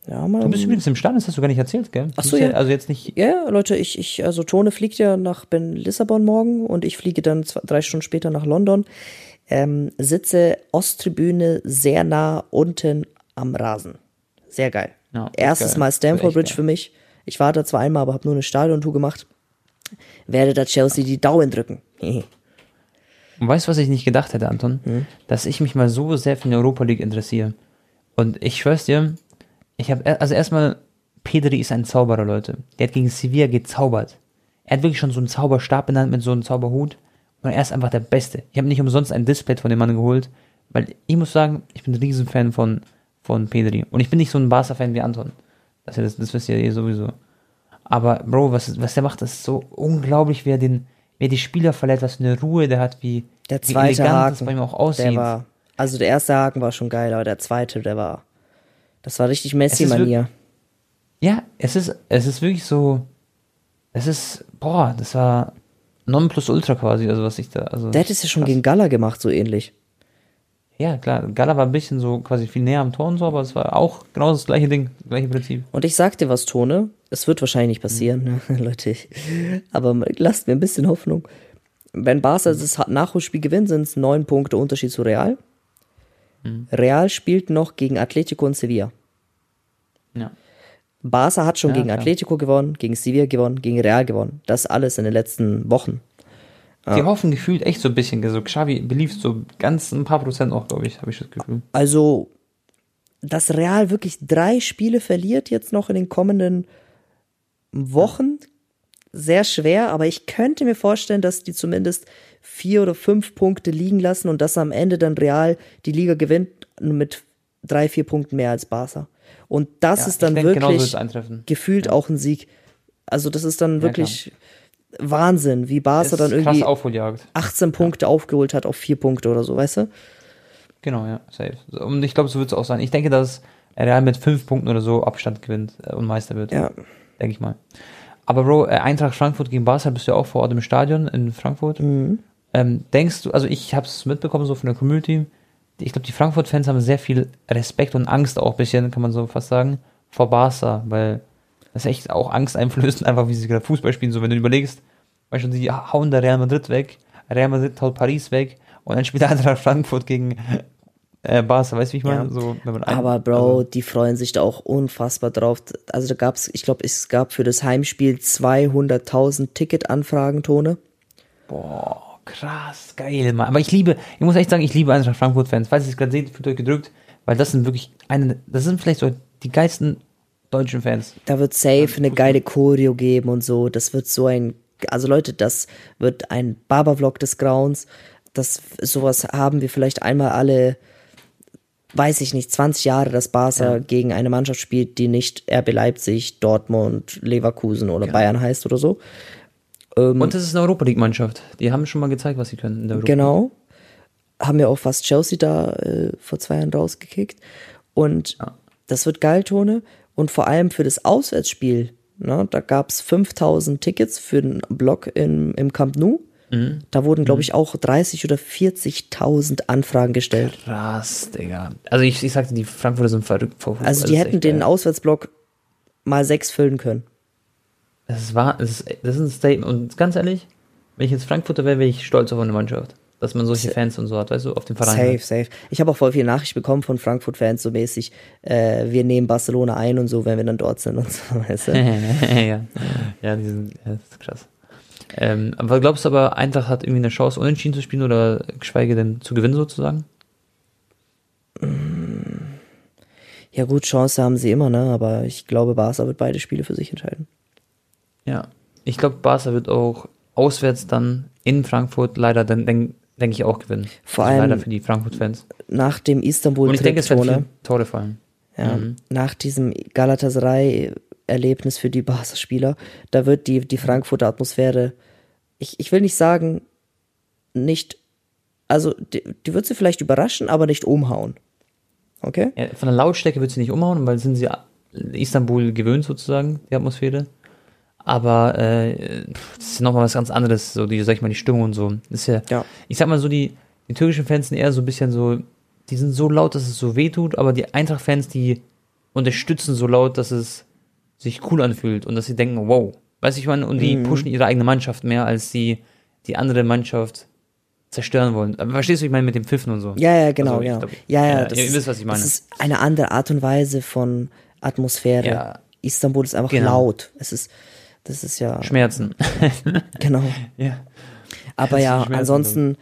Ja, du bist übrigens im Stadion, das hast du gar nicht erzählt, gell? Ach so, ja. Also jetzt nicht. Ja, Leute, also Tone fliegt ja nach Lissabon morgen und ich fliege dann 3 Stunden später nach London. Sitze Osttribüne sehr nah unten am Rasen. Sehr geil. Ja, erstes geil. Mal Stamford Bridge geil. Für mich. Ich war da zwar einmal, aber habe nur eine Stadiontour gemacht. Werde da Chelsea die Daumen drücken. Und weißt du, was ich nicht gedacht hätte, Anton? Dass ich mich mal so sehr für die Europa League interessiere. Und ich schwör's dir, ich habe, also erstmal, Pedri ist ein Zauberer, Leute. Der hat gegen Sevilla gezaubert. Er hat wirklich schon so einen Zauberstab in der Hand mit so einem Zauberhut. Und er ist einfach der Beste. Ich habe nicht umsonst ein Display von dem Mann geholt, weil ich muss sagen, ich bin ein Riesenfan von Pedri. Und ich bin nicht so ein Barca-Fan wie Anton. Das wisst ihr eh sowieso. Aber, Bro, was der macht, ist so unglaublich, wer die Spieler verletzt, was für eine Ruhe der hat, wie elegant das bei ihm auch aussieht. Also der erste Haken war schon geil, aber der zweite, das war richtig Messi-Manier. Ja, es ist wirklich so, das war Nonplusultra quasi, also was ich da, also. Der hätte es ja schon gegen Gala gemacht, so ähnlich. Ja, klar, Gala war ein bisschen so quasi viel näher am Tor und so, aber es war auch genau das gleiche Ding, das gleiche Prinzip. Und ich sag dir was, Tone, es wird wahrscheinlich nicht passieren, Leute, aber lasst mir ein bisschen Hoffnung. Wenn Barca das Nachholspiel gewinnt, sind es 9 Punkte Unterschied zu Real. Real spielt noch gegen Atletico und Sevilla. Ja. Barca hat schon gegen Atletico gewonnen, gegen Sevilla gewonnen, gegen Real gewonnen. Das alles in den letzten Wochen. Die hoffen gefühlt echt so ein bisschen. So Xavi beliefst so ganz ein paar Prozent auch, glaube ich, habe ich das Gefühl. Also, dass Real wirklich 3 Spiele verliert jetzt noch in den kommenden Wochen, sehr schwer, aber ich könnte mir vorstellen, dass die zumindest 4 oder 5 Punkte liegen lassen und dass am Ende dann Real die Liga gewinnt mit 3, 4 Punkten mehr als Barca. Und das ist dann wirklich gefühlt auch ein Sieg. Also das ist dann wirklich Wahnsinn, wie Barca dann irgendwie 18 Punkte aufgeholt hat auf 4 Punkte oder so, weißt du? Genau, ja, safe. Und ich glaube, so wird es auch sein. Ich denke, dass Real mit 5 Punkten oder so Abstand gewinnt und Meister wird. Ja. Denke ich mal. Aber Bro, Eintracht Frankfurt gegen Barca, bist du ja auch vor Ort im Stadion in Frankfurt. Denkst du, also ich habe es mitbekommen so von der Community, ich glaube die Frankfurt-Fans haben sehr viel Respekt und Angst auch ein bisschen, kann man so fast sagen, vor Barca, weil das ist echt auch angsteinflößend, einfach wie sie gerade Fußball spielen, so wenn du überlegst, weil schon die hauen da Real Madrid weg, Real Madrid haut Paris weg und dann spielt Eintracht Frankfurt gegen Barca, weißt du, wie ich meine? Ja. So, aber Bro, die freuen sich da auch unfassbar drauf. Also da gab es, ich glaube, es gab für das Heimspiel 200.000 Ticketanfragen, Tone. Boah, krass, geil, Mann. Aber ich muss echt sagen, ich liebe Eintracht Frankfurt-Fans. Falls ihr es gerade seht, fühlt euch gedrückt, weil das sind wirklich das sind vielleicht so die geilsten deutschen Fans. Da wird safe eine geile Choreo geben und so. Das wird so ein, also Leute, das wird ein Barber-Vlog des Grauens. Sowas haben wir vielleicht einmal alle, weiß ich nicht, 20 Jahre, dass Barca gegen eine Mannschaft spielt, die nicht RB Leipzig, Dortmund, Leverkusen oder Bayern heißt oder so. Und das ist eine Europa-League-Mannschaft. Die haben schon mal gezeigt, was sie können in der Europa-League. Genau. Haben ja auch fast Chelsea da vor 2 Jahren rausgekickt. Und das wird geil, Tone. Und vor allem für das Auswärtsspiel, ne, da gab es 5.000 Tickets für den Block im Camp Nou. Da wurden, glaube ich, auch 30.000 oder 40.000 Anfragen gestellt. Krass, Digga. Also ich sagte, die Frankfurter sind verrückt vor Fußball. Also die hätten den Auswärtsblock mal 6 füllen können. Das ist ein Statement. Und ganz ehrlich, wenn ich jetzt Frankfurter wäre, wäre ich stolz auf eine Mannschaft. Dass man solche Fans und so hat, weißt du, auf dem Verein. Safe. Ich habe auch voll viele Nachrichten bekommen von Frankfurt-Fans, so mäßig, wir nehmen Barcelona ein und so, wenn wir dann dort sind und so, weißt du? Das ist krass. Aber glaubst du aber, Eintracht hat irgendwie eine Chance, unentschieden zu spielen oder geschweige denn zu gewinnen sozusagen? Ja gut, Chance haben sie immer, ne? Aber ich glaube, Barca wird beide Spiele für sich entscheiden. Ja, ich glaube, Barca wird auch auswärts dann in Frankfurt leider, dann denke ich, auch gewinnen. Vor allem leider für die Frankfurt-Fans. Nach dem Istanbul-Trip, und ich denke, es wird viele Tore fallen. Ja, nach diesem Galatasaray Erlebnis für die Barca-Spieler, da wird die Frankfurter Atmosphäre, ich will nicht sagen, nicht, also die wird sie vielleicht überraschen, aber nicht umhauen. Okay? Ja, von der Lautstärke wird sie nicht umhauen, weil sind sie Istanbul gewöhnt sozusagen, die Atmosphäre. Aber das ist nochmal was ganz anderes, so die, sag ich mal, die Stimmung und so. Das ist ja. Ich sag mal so, die türkischen Fans sind eher so ein bisschen so, die sind so laut, dass es so wehtut, aber die Eintracht-Fans, die unterstützen so laut, dass es sich cool anfühlt und dass sie denken, wow, weiß ich meine, und die pushen ihre eigene Mannschaft mehr, als sie die andere Mannschaft zerstören wollen. Aber verstehst du, ich meine, mit dem Pfiffen und so? Ja, ja, genau, also, ja. Glaub, ja, ja, das, ihr wisst, was ich meine. Das ist eine andere Art und Weise von Atmosphäre. Ja. Istanbul ist einfach laut. Es ist, das ist ja... Schmerzen. Genau. Ja. Aber ja, ansonsten,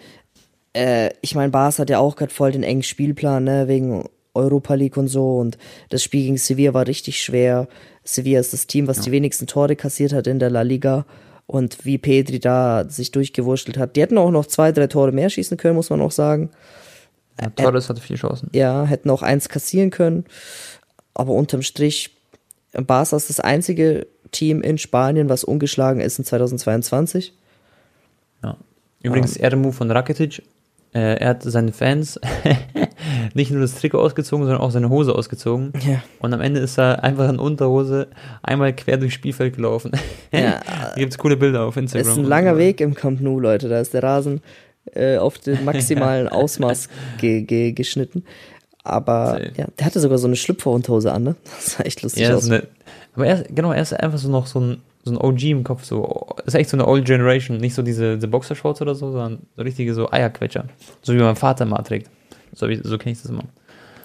ich meine, Barca hat ja auch gerade voll den engen Spielplan, ne, wegen Europa League und so, und das Spiel gegen Sevilla war richtig schwer. Sevilla ist das Team, was die wenigsten Tore kassiert hat in der La Liga, und wie Pedri da sich durchgewurschtelt hat. Die hätten auch noch 2-3 Tore mehr schießen können, muss man auch sagen. Ja, Torres hatte viele Chancen. Ja, hätten auch eins kassieren können, aber unterm Strich, Barca ist das einzige Team in Spanien, was ungeschlagen ist in 2022. Ja. Übrigens, Move von Rakitic, er hat seine Fans nicht nur das Trikot ausgezogen, sondern auch seine Hose ausgezogen. Ja. Und am Ende ist er einfach in Unterhose einmal quer durchs Spielfeld gelaufen. Ja. Da gibt es coole Bilder auf Instagram. Das ist ein langer Weg im Camp Nou, Leute. Da ist der Rasen auf den maximalen Ausmaß geschnitten. Aber ja, der hatte sogar so eine Schlüpferunterhose an, ne? Das sah echt lustig aus. Aber er ist einfach so noch so ein OG im Kopf, so, ist echt so eine Old Generation, nicht so diese Boxershorts oder so, sondern so richtige so Eierquetscher, so wie mein Vater mal trägt. So kenne ich das immer.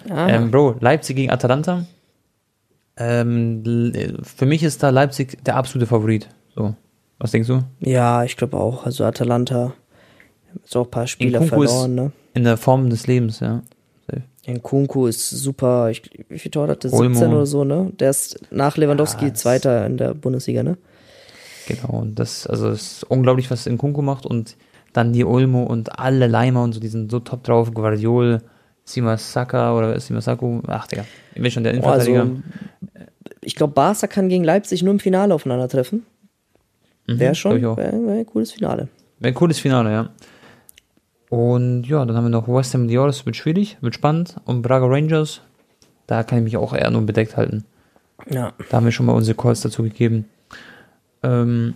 Ah. Bro, Leipzig gegen Atalanta. Für mich ist da Leipzig der absolute Favorit. So, was denkst du? Ja, ich glaube auch. Also Atalanta hat auch ein paar Spieler verloren, ne? In der Form des Lebens, ja. Nkunku ist super, wie viel Tor hat der? 17 Olmo oder so, ne? Der ist nach Lewandowski Zweiter in der Bundesliga, ne? Genau, und das ist unglaublich, was Nkunku macht, und dann die Olmo und alle Leimer und so, die sind so top drauf, Guardiol, Simasaku, ach Digga, ich will schon der Innenverteidiger. Also, ich glaube, Barca kann gegen Leipzig nur im Finale aufeinandertreffen. Wäre schon, wär ein cooles Finale. Wäre ein cooles Finale, ja. Und ja, dann haben wir noch West Ham Dior, das wird schwierig, wird spannend. Und Braga Rangers, da kann ich mich auch eher nur bedeckt halten. Ja. Da haben wir schon mal unsere Calls dazu gegeben. Anton,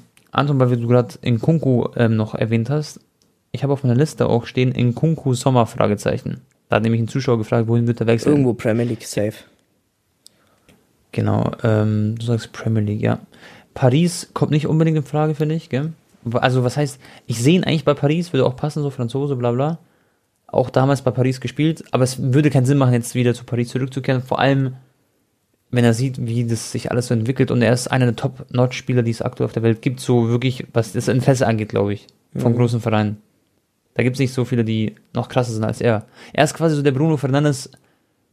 weil du gerade Nkunku noch erwähnt hast, ich habe auf meiner Liste auch stehen Nkunku Sommer? Da hat nämlich ein Zuschauer gefragt, wohin wird der wechseln? Irgendwo Premier League safe. Genau, du sagst Premier League, ja. Paris kommt nicht unbedingt in Frage, finde ich, gell? Also was heißt, ich sehe ihn eigentlich bei Paris, würde auch passen, so Franzose, bla bla. Auch damals bei Paris gespielt, aber es würde keinen Sinn machen, jetzt wieder zu Paris zurückzukehren, vor allem, wenn er sieht, wie das sich alles so entwickelt, und er ist einer der Top-Notch-Spieler, die es aktuell auf der Welt gibt, so wirklich, was das Interesse angeht, glaube ich, von großen Vereinen. Da gibt es nicht so viele, die noch krasser sind als er. Er ist quasi so der Bruno Fernandes,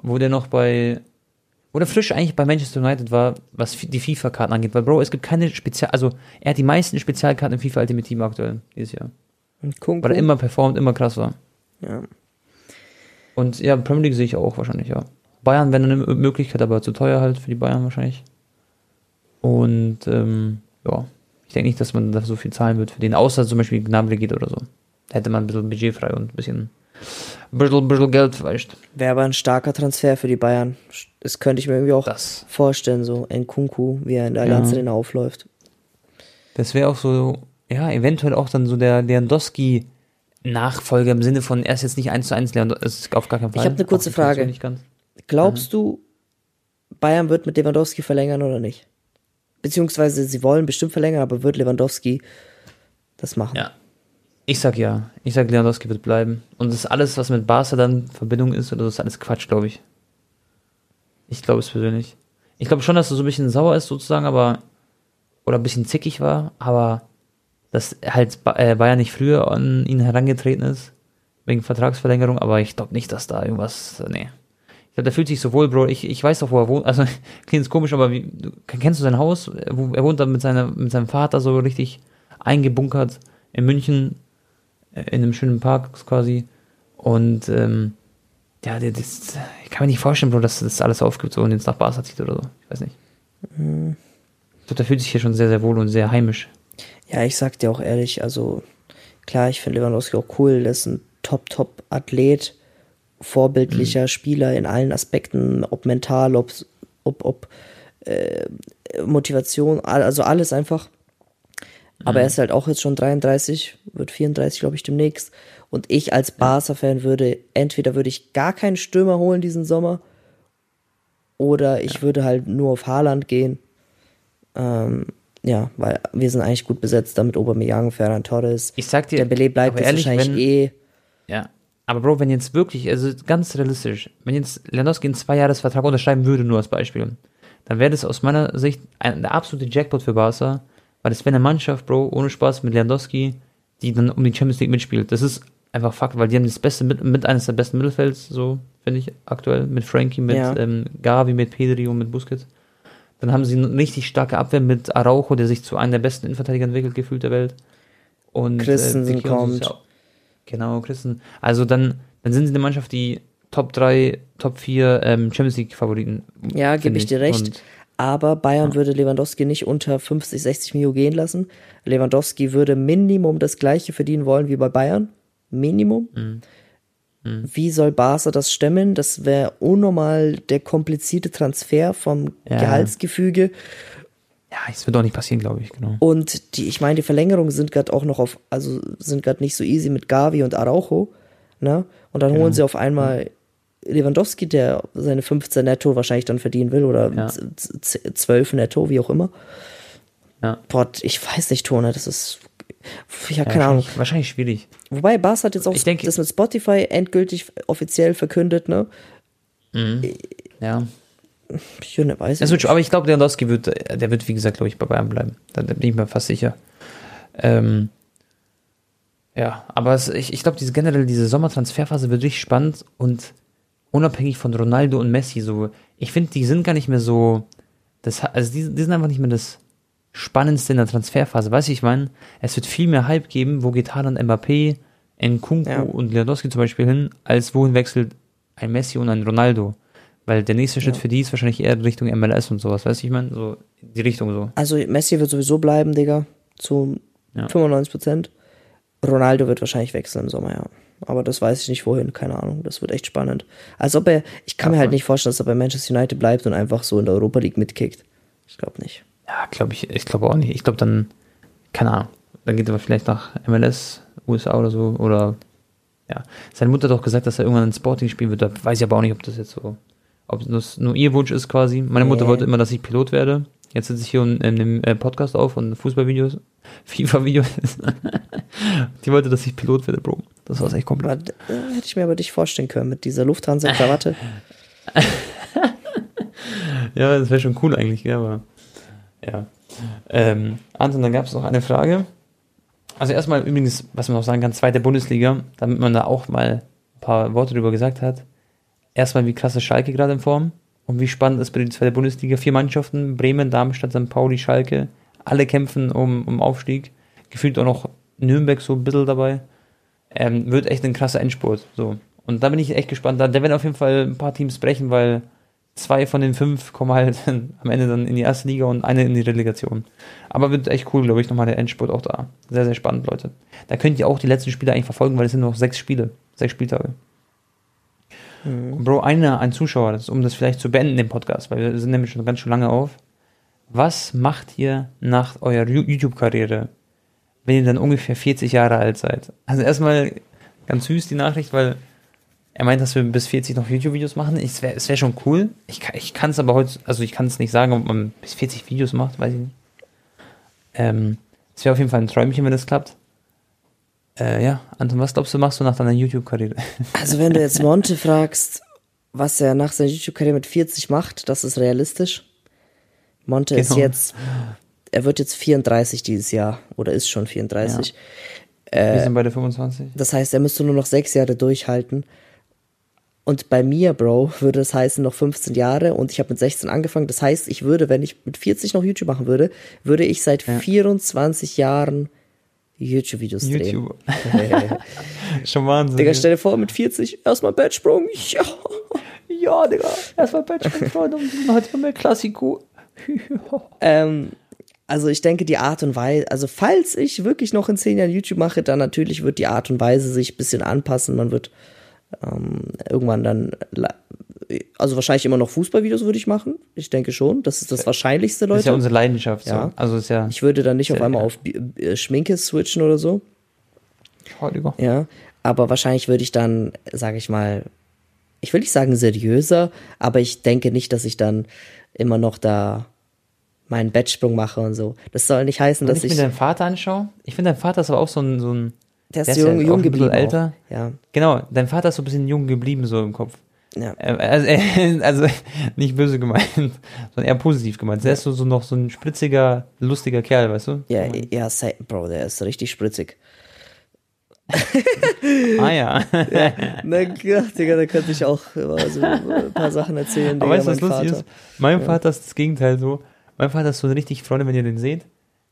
wo der noch bei... Oder frisch eigentlich bei Manchester United war, was die FIFA-Karten angeht. Weil, Bro, es gibt keine also er hat die meisten Spezialkarten im FIFA Ultimate Team aktuell dieses Jahr. Weil er immer performt, immer krass war. Ja. Und ja, Premier League sehe ich auch wahrscheinlich, ja. Bayern wäre eine Möglichkeit, aber zu teuer halt für die Bayern wahrscheinlich. Und ja, ich denke nicht, dass man da so viel zahlen wird für den, außer zum Beispiel Gnabry geht oder so. Da hätte man ein bisschen Budget frei und ein bisschen Geld vielleicht. Wäre aber ein starker Transfer für die Bayern. Das könnte ich mir irgendwie auch vorstellen, so Nkunku, wie er in der Allianz Arena aufläuft. Das wäre auch so, ja, eventuell auch dann so der Lewandowski-Nachfolger im Sinne von, er ist jetzt nicht 1:1 Lewandowski, ist auf gar keinen Fall. Ich habe eine kurze Frage. Glaubst du, Bayern wird mit Lewandowski verlängern oder nicht? Beziehungsweise sie wollen bestimmt verlängern, aber wird Lewandowski das machen? Ja. Ich sag ja. Ich sag, Lewandowski wird bleiben. Und das ist alles, was mit Barca dann in Verbindung ist, oder das ist alles Quatsch, glaube ich. Ich glaube es persönlich. Ich glaube schon, dass er so ein bisschen sauer ist, sozusagen, aber, oder ein bisschen zickig war, aber dass halt Bayern nicht früher an ihn herangetreten ist, wegen Vertragsverlängerung, aber ich glaube nicht, dass da irgendwas, nee. Ich glaube, der fühlt sich so wohl, Bro, ich weiß doch, wo er wohnt, also, klingt komisch, aber kennst du sein Haus? Er wohnt da mit seinem Vater so richtig eingebunkert in München, in einem schönen Park quasi, und ja, das, ich kann mir nicht vorstellen, Bro, dass das alles aufgibt so, und jetzt nach Barca zieht oder so, ich weiß nicht. Ich glaube, der fühlt sich hier schon sehr, sehr wohl und sehr heimisch. Ja, ich sag dir auch ehrlich, also klar, ich finde Lewandowski auch cool, der ist ein Top-Athlet, vorbildlicher Spieler in allen Aspekten, ob mental, ob Motivation, also alles einfach. Aber er ist halt auch jetzt schon 33, wird 34, glaube ich, demnächst. Und ich als Barca-Fan würde, entweder würde ich gar keinen Stürmer holen diesen Sommer, Oder ich würde halt nur auf Haaland gehen. Ja, weil wir sind eigentlich gut besetzt damit Aubameyang, Ferran Torres. Ich sag dir, der Belay bleibt ehrlich, wahrscheinlich wenn, Ja, aber Bro, wenn jetzt wirklich, also ganz realistisch, wenn jetzt Lewandowski einen 2-Jahres-Vertrag unterschreiben würde, nur als Beispiel, dann wäre das aus meiner Sicht der absolute Jackpot für Barca, weil das wäre eine Mannschaft, Bro, ohne Spaß, mit Lewandowski, die dann um die Champions League mitspielt. Das ist einfach Fakt, weil die haben das Beste, mit eines der besten Mittelfelds, so, finde ich, aktuell, mit Frankie, mit Gavi, mit Pedri und mit Busquets. Dann haben sie eine richtig starke Abwehr mit Araujo, der sich zu einem der besten Innenverteidiger entwickelt, gefühlt der Welt. Und Christensen kommt. Ja, genau, Christensen. Also dann sind sie eine Mannschaft, die Top 3, Top 4 Champions League-Favoriten. Ja, gebe ich dir recht. Und aber Bayern würde Lewandowski nicht unter 50, 60 Mio gehen lassen. Lewandowski würde Minimum das Gleiche verdienen wollen wie bei Bayern. Minimum. Mhm. Mhm. Wie soll Barca das stemmen? Das wäre unnormal der komplizierte Transfer vom Gehaltsgefüge. Ja, das wird doch nicht passieren, glaube ich, genau. Und die Verlängerungen sind gerade auch noch sind gerade nicht so easy mit Gavi und Araujo, ne? Und dann holen sie auf einmal Lewandowski, der seine 15 netto wahrscheinlich dann verdienen will oder 12 netto, wie auch immer. Ja. Boah, ich weiß nicht, Tone, das ist keine Ahnung. Wahrscheinlich schwierig. Wobei, Barca hat jetzt auch das mit Spotify endgültig offiziell verkündet, ne? Mhm. Ja. Ich weiß nicht. Aber ich glaube, Lewandowski wird, wie gesagt, glaube ich, bei Bayern bleiben. Da bin ich mir fast sicher. Ja, aber ich glaube, diese Sommertransferphase wird richtig spannend und unabhängig von Ronaldo und Messi, so, ich finde, die sind gar nicht mehr so, die sind einfach nicht mehr das Spannendste in der Transferphase, weißt du, ich meine, es wird viel mehr Hype geben, wo geht Haaland, Mbappé, Nkunku und Lewandowski zum Beispiel hin, als wohin wechselt ein Messi und ein Ronaldo, weil der nächste Schritt für die ist wahrscheinlich eher Richtung MLS und sowas, weißt du, ich meine, so, die Richtung so. Also Messi wird sowieso bleiben, Digga, zu 95%, Ronaldo wird wahrscheinlich wechseln im Sommer, ja. Aber das weiß ich nicht wohin, keine Ahnung, das wird echt spannend. Als ob ich kann mir halt nicht vorstellen, dass er bei Manchester United bleibt und einfach so in der Europa League mitkickt. Ich glaube nicht. Ja, ich glaube auch nicht. Ich glaube dann, keine Ahnung, dann geht er vielleicht nach MLS, USA oder so, oder, ja. Seine Mutter hat doch gesagt, dass er irgendwann ein Sporting spielen wird, da weiß ich aber auch nicht, ob das jetzt so, ob das nur ihr Wunsch ist quasi. Meine Mutter wollte immer, dass ich Pilot werde. Jetzt sitze ich hier und nehme Podcast auf und Fußballvideos, FIFA-Videos. Die wollte, dass ich Pilot werde, Bro. Das war's echt komplett. Hätte ich mir aber nicht vorstellen können mit dieser Lufthansa-Krawatte. Ja, das wäre schon cool eigentlich, ja, aber ja. Anton, dann gab es noch eine Frage. Also erstmal übrigens, was man noch sagen kann, zweite Bundesliga, damit man da auch mal ein paar Worte drüber gesagt hat. Erstmal, wie krass ist Schalke gerade in Form? Und wie spannend ist bei der zweiten Bundesliga? 4 Mannschaften, Bremen, Darmstadt, St. Pauli, Schalke. Alle kämpfen um Aufstieg. Gefühlt auch noch Nürnberg so ein bisschen dabei. Wird echt ein krasser Endspurt. So. Und da bin ich echt gespannt. Da werden auf jeden Fall ein paar Teams brechen, weil 2 von den 5 kommen halt am Ende dann in die erste Liga und eine in die Relegation. Aber wird echt cool, glaube ich, nochmal der Endspurt auch da. Sehr, sehr spannend, Leute. Da könnt ihr auch die letzten Spiele eigentlich verfolgen, weil es sind noch 6 Spiele, 6 Spieltage. Bro, ein Zuschauer, um das vielleicht zu beenden, den Podcast, weil wir sind nämlich schon ganz schön lange auf. Was macht ihr nach eurer YouTube-Karriere, wenn ihr dann ungefähr 40 Jahre alt seid? Also erstmal ganz süß die Nachricht, weil er meint, dass wir bis 40 noch YouTube-Videos machen. Es wäre schon cool. Ich kann es aber heute, also ich kann es nicht sagen, ob man bis 40 Videos macht, weiß ich nicht. Es wäre auf jeden Fall ein Träumchen, wenn das klappt. Ja, Anton, was glaubst du, machst du nach deiner YouTube-Karriere? Also wenn du jetzt Monte fragst, was er nach seiner YouTube-Karriere mit 40 macht, das ist realistisch. Monte ist jetzt, er wird jetzt 34 dieses Jahr oder ist schon 34. Ja. Wir sind beide 25. Das heißt, er müsste nur noch 6 Jahre durchhalten. Und bei mir, Bro, würde das heißen noch 15 Jahre und ich habe mit 16 angefangen. Das heißt, ich würde, wenn ich mit 40 noch YouTube machen würde, würde ich seit 24 Jahren YouTube-Videos drehen. Schon Wahnsinn. Digga, stell dir vor, mit 40 erstmal Bettsprung. Ja. Ja, Digga, erstmal Bettsprung, Freunde. Und heute haben wir Klassiko. Also ich denke, die Art und Weise, also falls ich wirklich noch in 10 Jahren YouTube mache, dann natürlich wird die Art und Weise sich ein bisschen anpassen. Man wird irgendwann dann, also wahrscheinlich immer noch Fußballvideos würde ich machen. Ich denke schon, das ist das Wahrscheinlichste, Leute. Das ist ja unsere Leidenschaft. Ja. So. Also ist ja, ich würde dann nicht auf einmal auf Schminke switchen oder so. Ja, aber wahrscheinlich würde ich dann, sage ich mal, ich will nicht sagen seriöser, aber ich denke nicht, dass ich dann immer noch da meinen Bettsprung mache und so. Das soll nicht heißen, dass ich... Wenn ich mir deinen Vater anschaue, ich finde, dein Vater ist aber auch so ein der ist jung geblieben. Älter. Ja. Genau, dein Vater ist so ein bisschen jung geblieben, so im Kopf. Ja. Also nicht böse gemeint, sondern eher positiv gemeint. Der ist so noch so ein spritziger, lustiger Kerl, weißt du? Ja, ja, Bro, der ist richtig spritzig. Ah ja. Ja. Na Gott, Digga, da könnte ich auch so ein paar Sachen erzählen. Aber Digga, weißt du, was lustig ist? Mein Vater ist das Gegenteil so. Mein Vater ist so richtig, Freunde, wenn ihr den seht,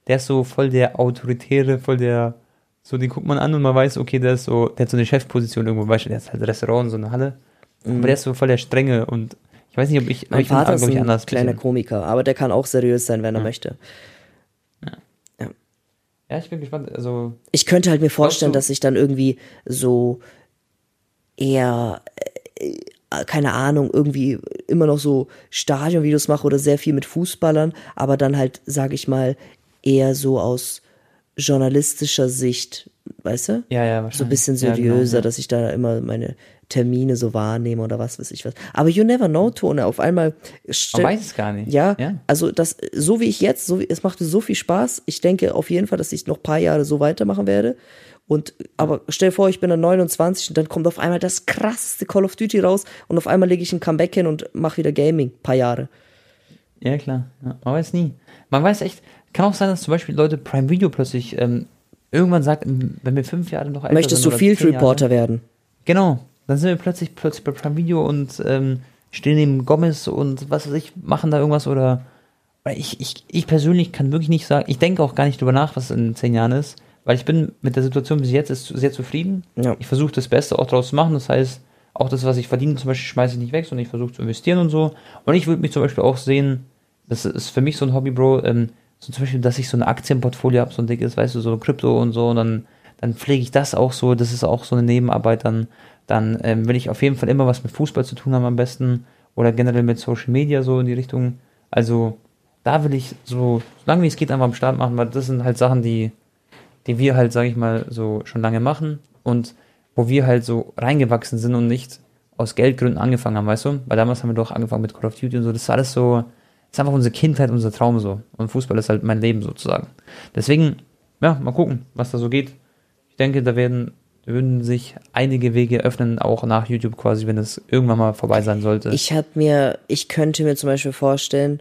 der ist so voll der Autoritäre, voll der... So, den guckt man an und man weiß, okay, der ist so, der hat so eine Chefposition irgendwo, weißt du, der ist halt ein Restaurant und so eine Halle. Mhm. Aber der ist so voll der Strenge und ich weiß nicht, ob ich... Mein Vater ist ein kleiner Komiker, aber der kann auch seriös sein, wenn er möchte. Ja. Ja, ich bin gespannt, also... Ich könnte halt mir vorstellen, dass ich dann irgendwie so eher, keine Ahnung, irgendwie immer noch so Stadionvideos mache oder sehr viel mit Fußballern, aber dann halt, sag ich mal, eher so aus... journalistischer Sicht, weißt du? Ja, ja, wahrscheinlich. So ein bisschen seriöser, ja, genau, ja. Dass ich da immer meine Termine so wahrnehme oder was weiß ich was. Aber you never know, Tone, auf einmal... Man weiß es gar nicht. Ja, also das, so wie ich jetzt, es machte so viel Spaß, ich denke auf jeden Fall, dass ich noch ein paar Jahre so weitermachen werde. Aber stell dir vor, ich bin dann 29 und dann kommt auf einmal das krasseste Call of Duty raus und auf einmal lege ich ein Comeback hin und mache wieder Gaming, ein paar Jahre. Ja, klar. Ja, man weiß nie. Man weiß echt... Kann auch sein, dass zum Beispiel Leute Prime Video plötzlich irgendwann sagt, wenn wir 5 Jahre noch älter möchtest sind, du Field Reporter werden? Genau, dann sind wir plötzlich bei Prime Video und stehen neben Gomez und was weiß ich, machen da irgendwas oder ich persönlich kann wirklich nicht sagen, ich denke auch gar nicht drüber nach, was in 10 Jahren ist, weil ich bin mit der Situation bis jetzt sehr zufrieden. Ja. Ich versuche das Beste auch draus zu machen, das heißt, auch das, was ich verdiene zum Beispiel, schmeiße ich nicht weg, sondern ich versuche zu investieren und so. Und ich würde mich zum Beispiel auch sehen, das ist für mich so ein Hobby, Bro, so zum Beispiel, dass ich so ein Aktienportfolio habe, so ein dickes, weißt du, so Krypto und so, und dann pflege ich das auch so, das ist auch so eine Nebenarbeit, dann will ich auf jeden Fall immer was mit Fußball zu tun haben am besten, oder generell mit Social Media so in die Richtung, also da will ich so, solange wie es geht, einfach am Start machen, weil das sind halt Sachen, die wir halt, sag ich mal, so schon lange machen und wo wir halt so reingewachsen sind und nicht aus Geldgründen angefangen haben, weißt du, weil damals haben wir doch angefangen mit Call of Duty und so, das ist alles so, ist einfach unsere Kindheit, unser Traum so. Und Fußball ist halt mein Leben sozusagen. Deswegen, ja, mal gucken, was da so geht. Ich denke, da würden sich einige Wege öffnen, auch nach YouTube quasi, wenn es irgendwann mal vorbei sein sollte. Ich könnte mir zum Beispiel vorstellen,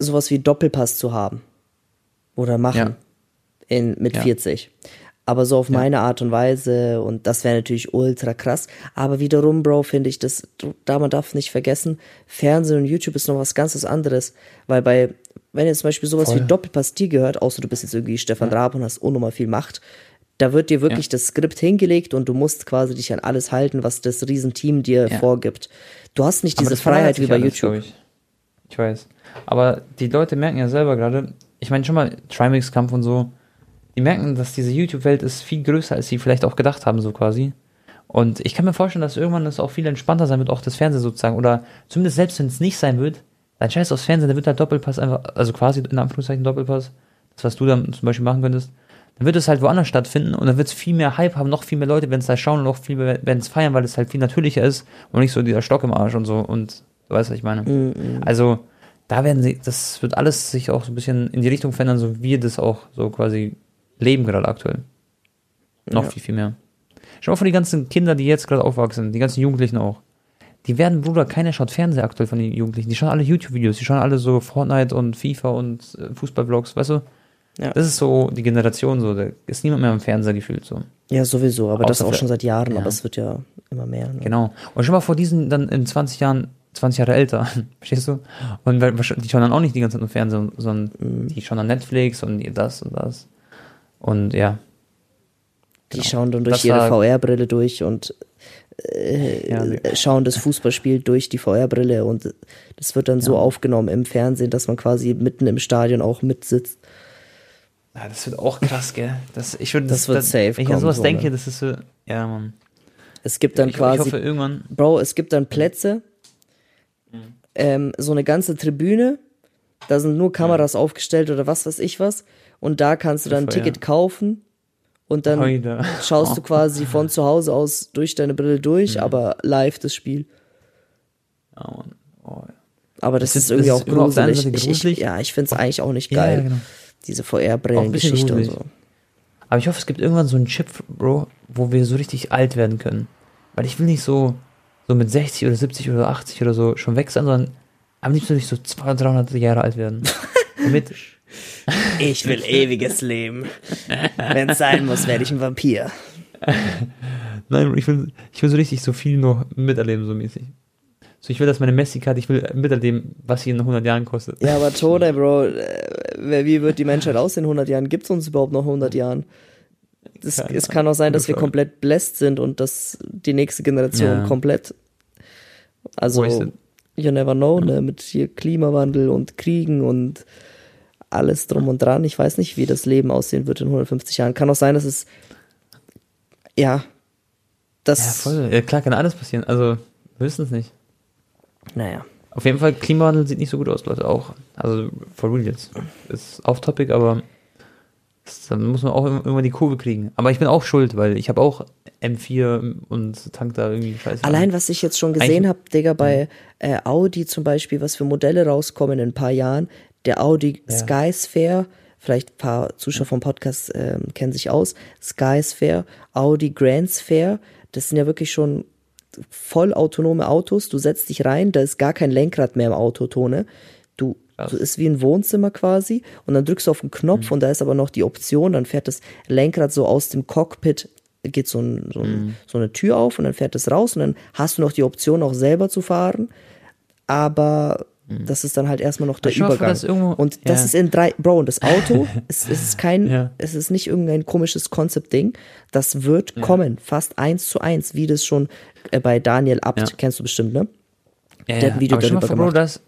sowas wie Doppelpass zu haben. Oder machen. Ja. Mit 40. Aber so auf meine Art und Weise, und das wäre natürlich ultra krass, aber wiederum, Bro, finde ich, man darf nicht vergessen, Fernsehen und YouTube ist noch was ganzes anderes, weil wenn jetzt zum Beispiel sowas wie Doppelpass dir gehört, außer du bist jetzt irgendwie Stefan Raab und hast unnormal viel Macht, da wird dir wirklich das Skript hingelegt und du musst quasi dich an alles halten, was das Riesenteam dir vorgibt. Du hast nicht diese Freiheit wie bei YouTube. Ich weiß, aber die Leute merken ja selber gerade, ich meine schon mal Trimix-Kampf und so, die merken, dass diese YouTube-Welt ist viel größer, als sie vielleicht auch gedacht haben, so quasi. Und ich kann mir vorstellen, dass irgendwann das auch viel entspannter sein wird, auch das Fernsehen sozusagen. Oder zumindest selbst, wenn es nicht sein wird, dann scheiß aufs Fernsehen, dann wird halt Doppelpass einfach, also quasi in Anführungszeichen Doppelpass, das, was du dann zum Beispiel machen könntest, dann wird es halt woanders stattfinden und dann wird es viel mehr Hype haben, noch viel mehr Leute werden es da schauen und noch viel mehr werden es feiern, weil es halt viel natürlicher ist und nicht so dieser Stock im Arsch und so. Und du weißt, was ich meine. Mm-mm. Also, das wird alles sich auch so ein bisschen in die Richtung verändern, so wie wir das auch so quasi leben gerade aktuell. Noch viel, viel mehr. Schau mal vor, die ganzen Kinder, die jetzt gerade aufwachsen, die ganzen Jugendlichen auch. Die werden, Bruder, keiner schaut Fernseher aktuell von den Jugendlichen. Die schauen alle YouTube-Videos, die schauen alle so Fortnite und FIFA und Fußball-Vlogs, weißt du? Ja. Das ist so die Generation so, da ist niemand mehr am Fernseher gefühlt so. Ja, sowieso, aber das auch schon seit Jahren, aber es wird ja immer mehr. Ne? Genau. Und schau mal vor, die sind dann in 20 Jahren 20 Jahre älter, verstehst du? Und die schauen dann auch nicht die ganze Zeit nur Fernsehen, sondern die schauen dann Netflix und das und das. Und ja. Die schauen dann durch ihre VR-Brille durch und schauen das Fußballspiel durch die VR-Brille und das wird dann so aufgenommen im Fernsehen, dass man quasi mitten im Stadion auch mitsitzt. Ja, das wird auch krass, gell? Das wird safe. Wenn ich an sowas denke, das ist so, ja, Mann. Es gibt dann ich hoffe, irgendwann. Bro, es gibt dann Plätze, so eine ganze Tribüne, da sind nur Kameras aufgestellt oder was weiß ich was. Und da kannst du dann ein Ticket kaufen und dann schaust du quasi von zu Hause aus durch deine Brille durch, aber live das Spiel. Ja, Mann. Oh, ja. Aber das ist irgendwie auch gruselig. Ich finde es eigentlich auch nicht geil, genau. Diese VR-Brillen-Geschichte und so. Aber ich hoffe, es gibt irgendwann so einen Chip, Bro, wo wir so richtig alt werden können. Weil ich will nicht so mit 60 oder 70 oder 80 oder so schon weg sein, sondern am liebsten will ich so 200, 300 Jahre alt werden. Damit ich will ewiges Leben. Wenn es sein muss, werde ich ein Vampir. Nein, ich will so richtig so viel noch miterleben, so mäßig. So, ich will, dass meine Messi-Karte, ich will miterleben, was sie in 100 Jahren kostet. Ja, aber Tone, Bro, wie wird die Menschheit aussehen in 100 Jahren? Gibt es uns überhaupt noch 100 Jahren? Es kann auch sein, dass wir komplett bläst sind und dass die nächste Generation komplett, also you never know, ne, mit hier Klimawandel und Kriegen und alles drum und dran. Ich weiß nicht, wie das Leben aussehen wird in 150 Jahren. Kann auch sein, dass es klar, kann alles passieren, also wir wissen es nicht. Naja. Auf jeden Fall, Klimawandel sieht nicht so gut aus, Leute, auch. Also, for real jetzt. Ist off-topic, aber dann muss man auch immer die Kurve kriegen. Aber ich bin auch schuld, weil ich habe auch M4 und tank da irgendwie Scheiße. Allein, was ich jetzt schon gesehen habe, Digga, bei Audi zum Beispiel, was für Modelle rauskommen in ein paar Jahren. Der Audi Skysphere, vielleicht ein paar Zuschauer vom Podcast kennen sich aus. Skysphere, Audi Grandsphere, das sind ja wirklich schon voll autonome Autos, du setzt dich rein, da ist gar kein Lenkrad mehr im Auto, Tone. Du ist wie ein Wohnzimmer quasi und dann drückst du auf den Knopf und da ist aber noch die Option, dann fährt das Lenkrad so aus dem Cockpit, geht so eine Tür auf und dann fährt das raus und dann hast du noch die Option, auch selber zu fahren, aber das ist dann halt erstmal noch der Übergang. Das irgendwo, und das ist in drei, Bro, und das Auto, es ist nicht irgendein komisches Konzept-Ding, das wird kommen, fast 1:1, wie das schon bei Daniel Abt, kennst du bestimmt, ne? Ja, der hat ein Video darüber gemacht.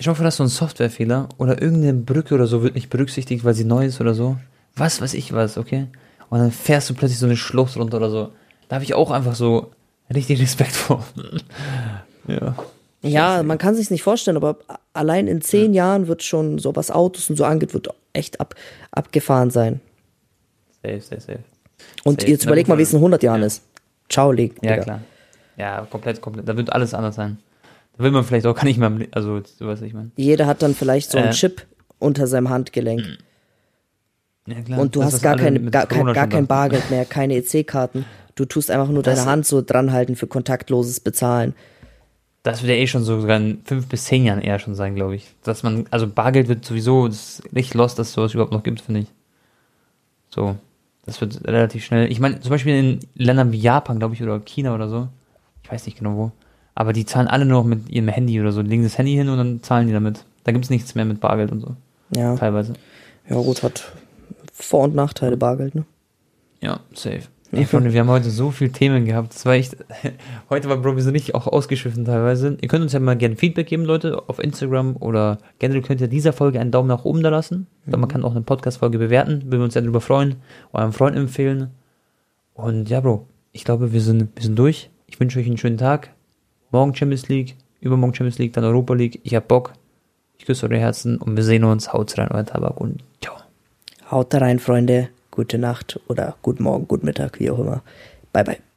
Ich hoffe, dass so ein Softwarefehler oder irgendeine Brücke oder so wird nicht berücksichtigt, weil sie neu ist oder so. Was weiß ich was, okay? Und dann fährst du plötzlich so eine Schlucht runter oder so. Da habe ich auch einfach so richtig Respekt vor. Ja. Ja, man kann sich's nicht vorstellen, aber allein in 10 Jahren wird schon so, was Autos und so angeht, wird echt abgefahren sein. Safe. Und jetzt überleg mal, wie es in 100 Jahren ist. Ciao, Leg. Ja, Digga. Klar. Ja, komplett. Da wird alles anders sein. Da will man vielleicht auch gar nicht mehr, also du weißt, was ich meine. Jeder hat dann vielleicht so einen Chip unter seinem Handgelenk. Ja, klar. Und du hast gar kein Bargeld mehr, keine EC-Karten. Du tust einfach nur deine Hand so dranhalten für kontaktloses Bezahlen. Das wird ja schon sogar in 5 bis 10 Jahren eher schon sein, glaube ich. Dass man, also Bargeld wird sowieso, das ist nicht lost, dass es sowas überhaupt noch gibt, finde ich. So, das wird relativ schnell. Ich meine, zum Beispiel in Ländern wie Japan, glaube ich, oder China oder so. Ich weiß nicht genau wo. Aber die zahlen alle nur noch mit ihrem Handy oder so. Die legen das Handy hin und dann zahlen die damit. Da gibt es nichts mehr mit Bargeld und so. Ja. Teilweise. Ja gut, hat Vor- und Nachteile Bargeld, ne? Ja, safe. Ey, Freunde, wir haben heute so viele Themen gehabt. Das war echt. Heute war Bro, wir sind richtig auch ausgeschiffen teilweise. Ihr könnt uns ja mal gerne Feedback geben, Leute, auf Instagram oder generell könnt ihr dieser Folge einen Daumen nach oben da lassen. Mhm. Man kann auch eine Podcast-Folge bewerten. Würden wir uns ja darüber freuen. Euren Freunden empfehlen. Und ja, Bro, ich glaube, wir sind durch. Ich wünsche euch einen schönen Tag. Morgen Champions League, übermorgen Champions League, dann Europa League. Ich hab Bock. Ich küsse eure Herzen und wir sehen uns. Haut rein, euer Tabak und ciao. Haut rein, Freunde. Gute Nacht oder guten Morgen, guten Mittag, wie auch immer. Bye, bye.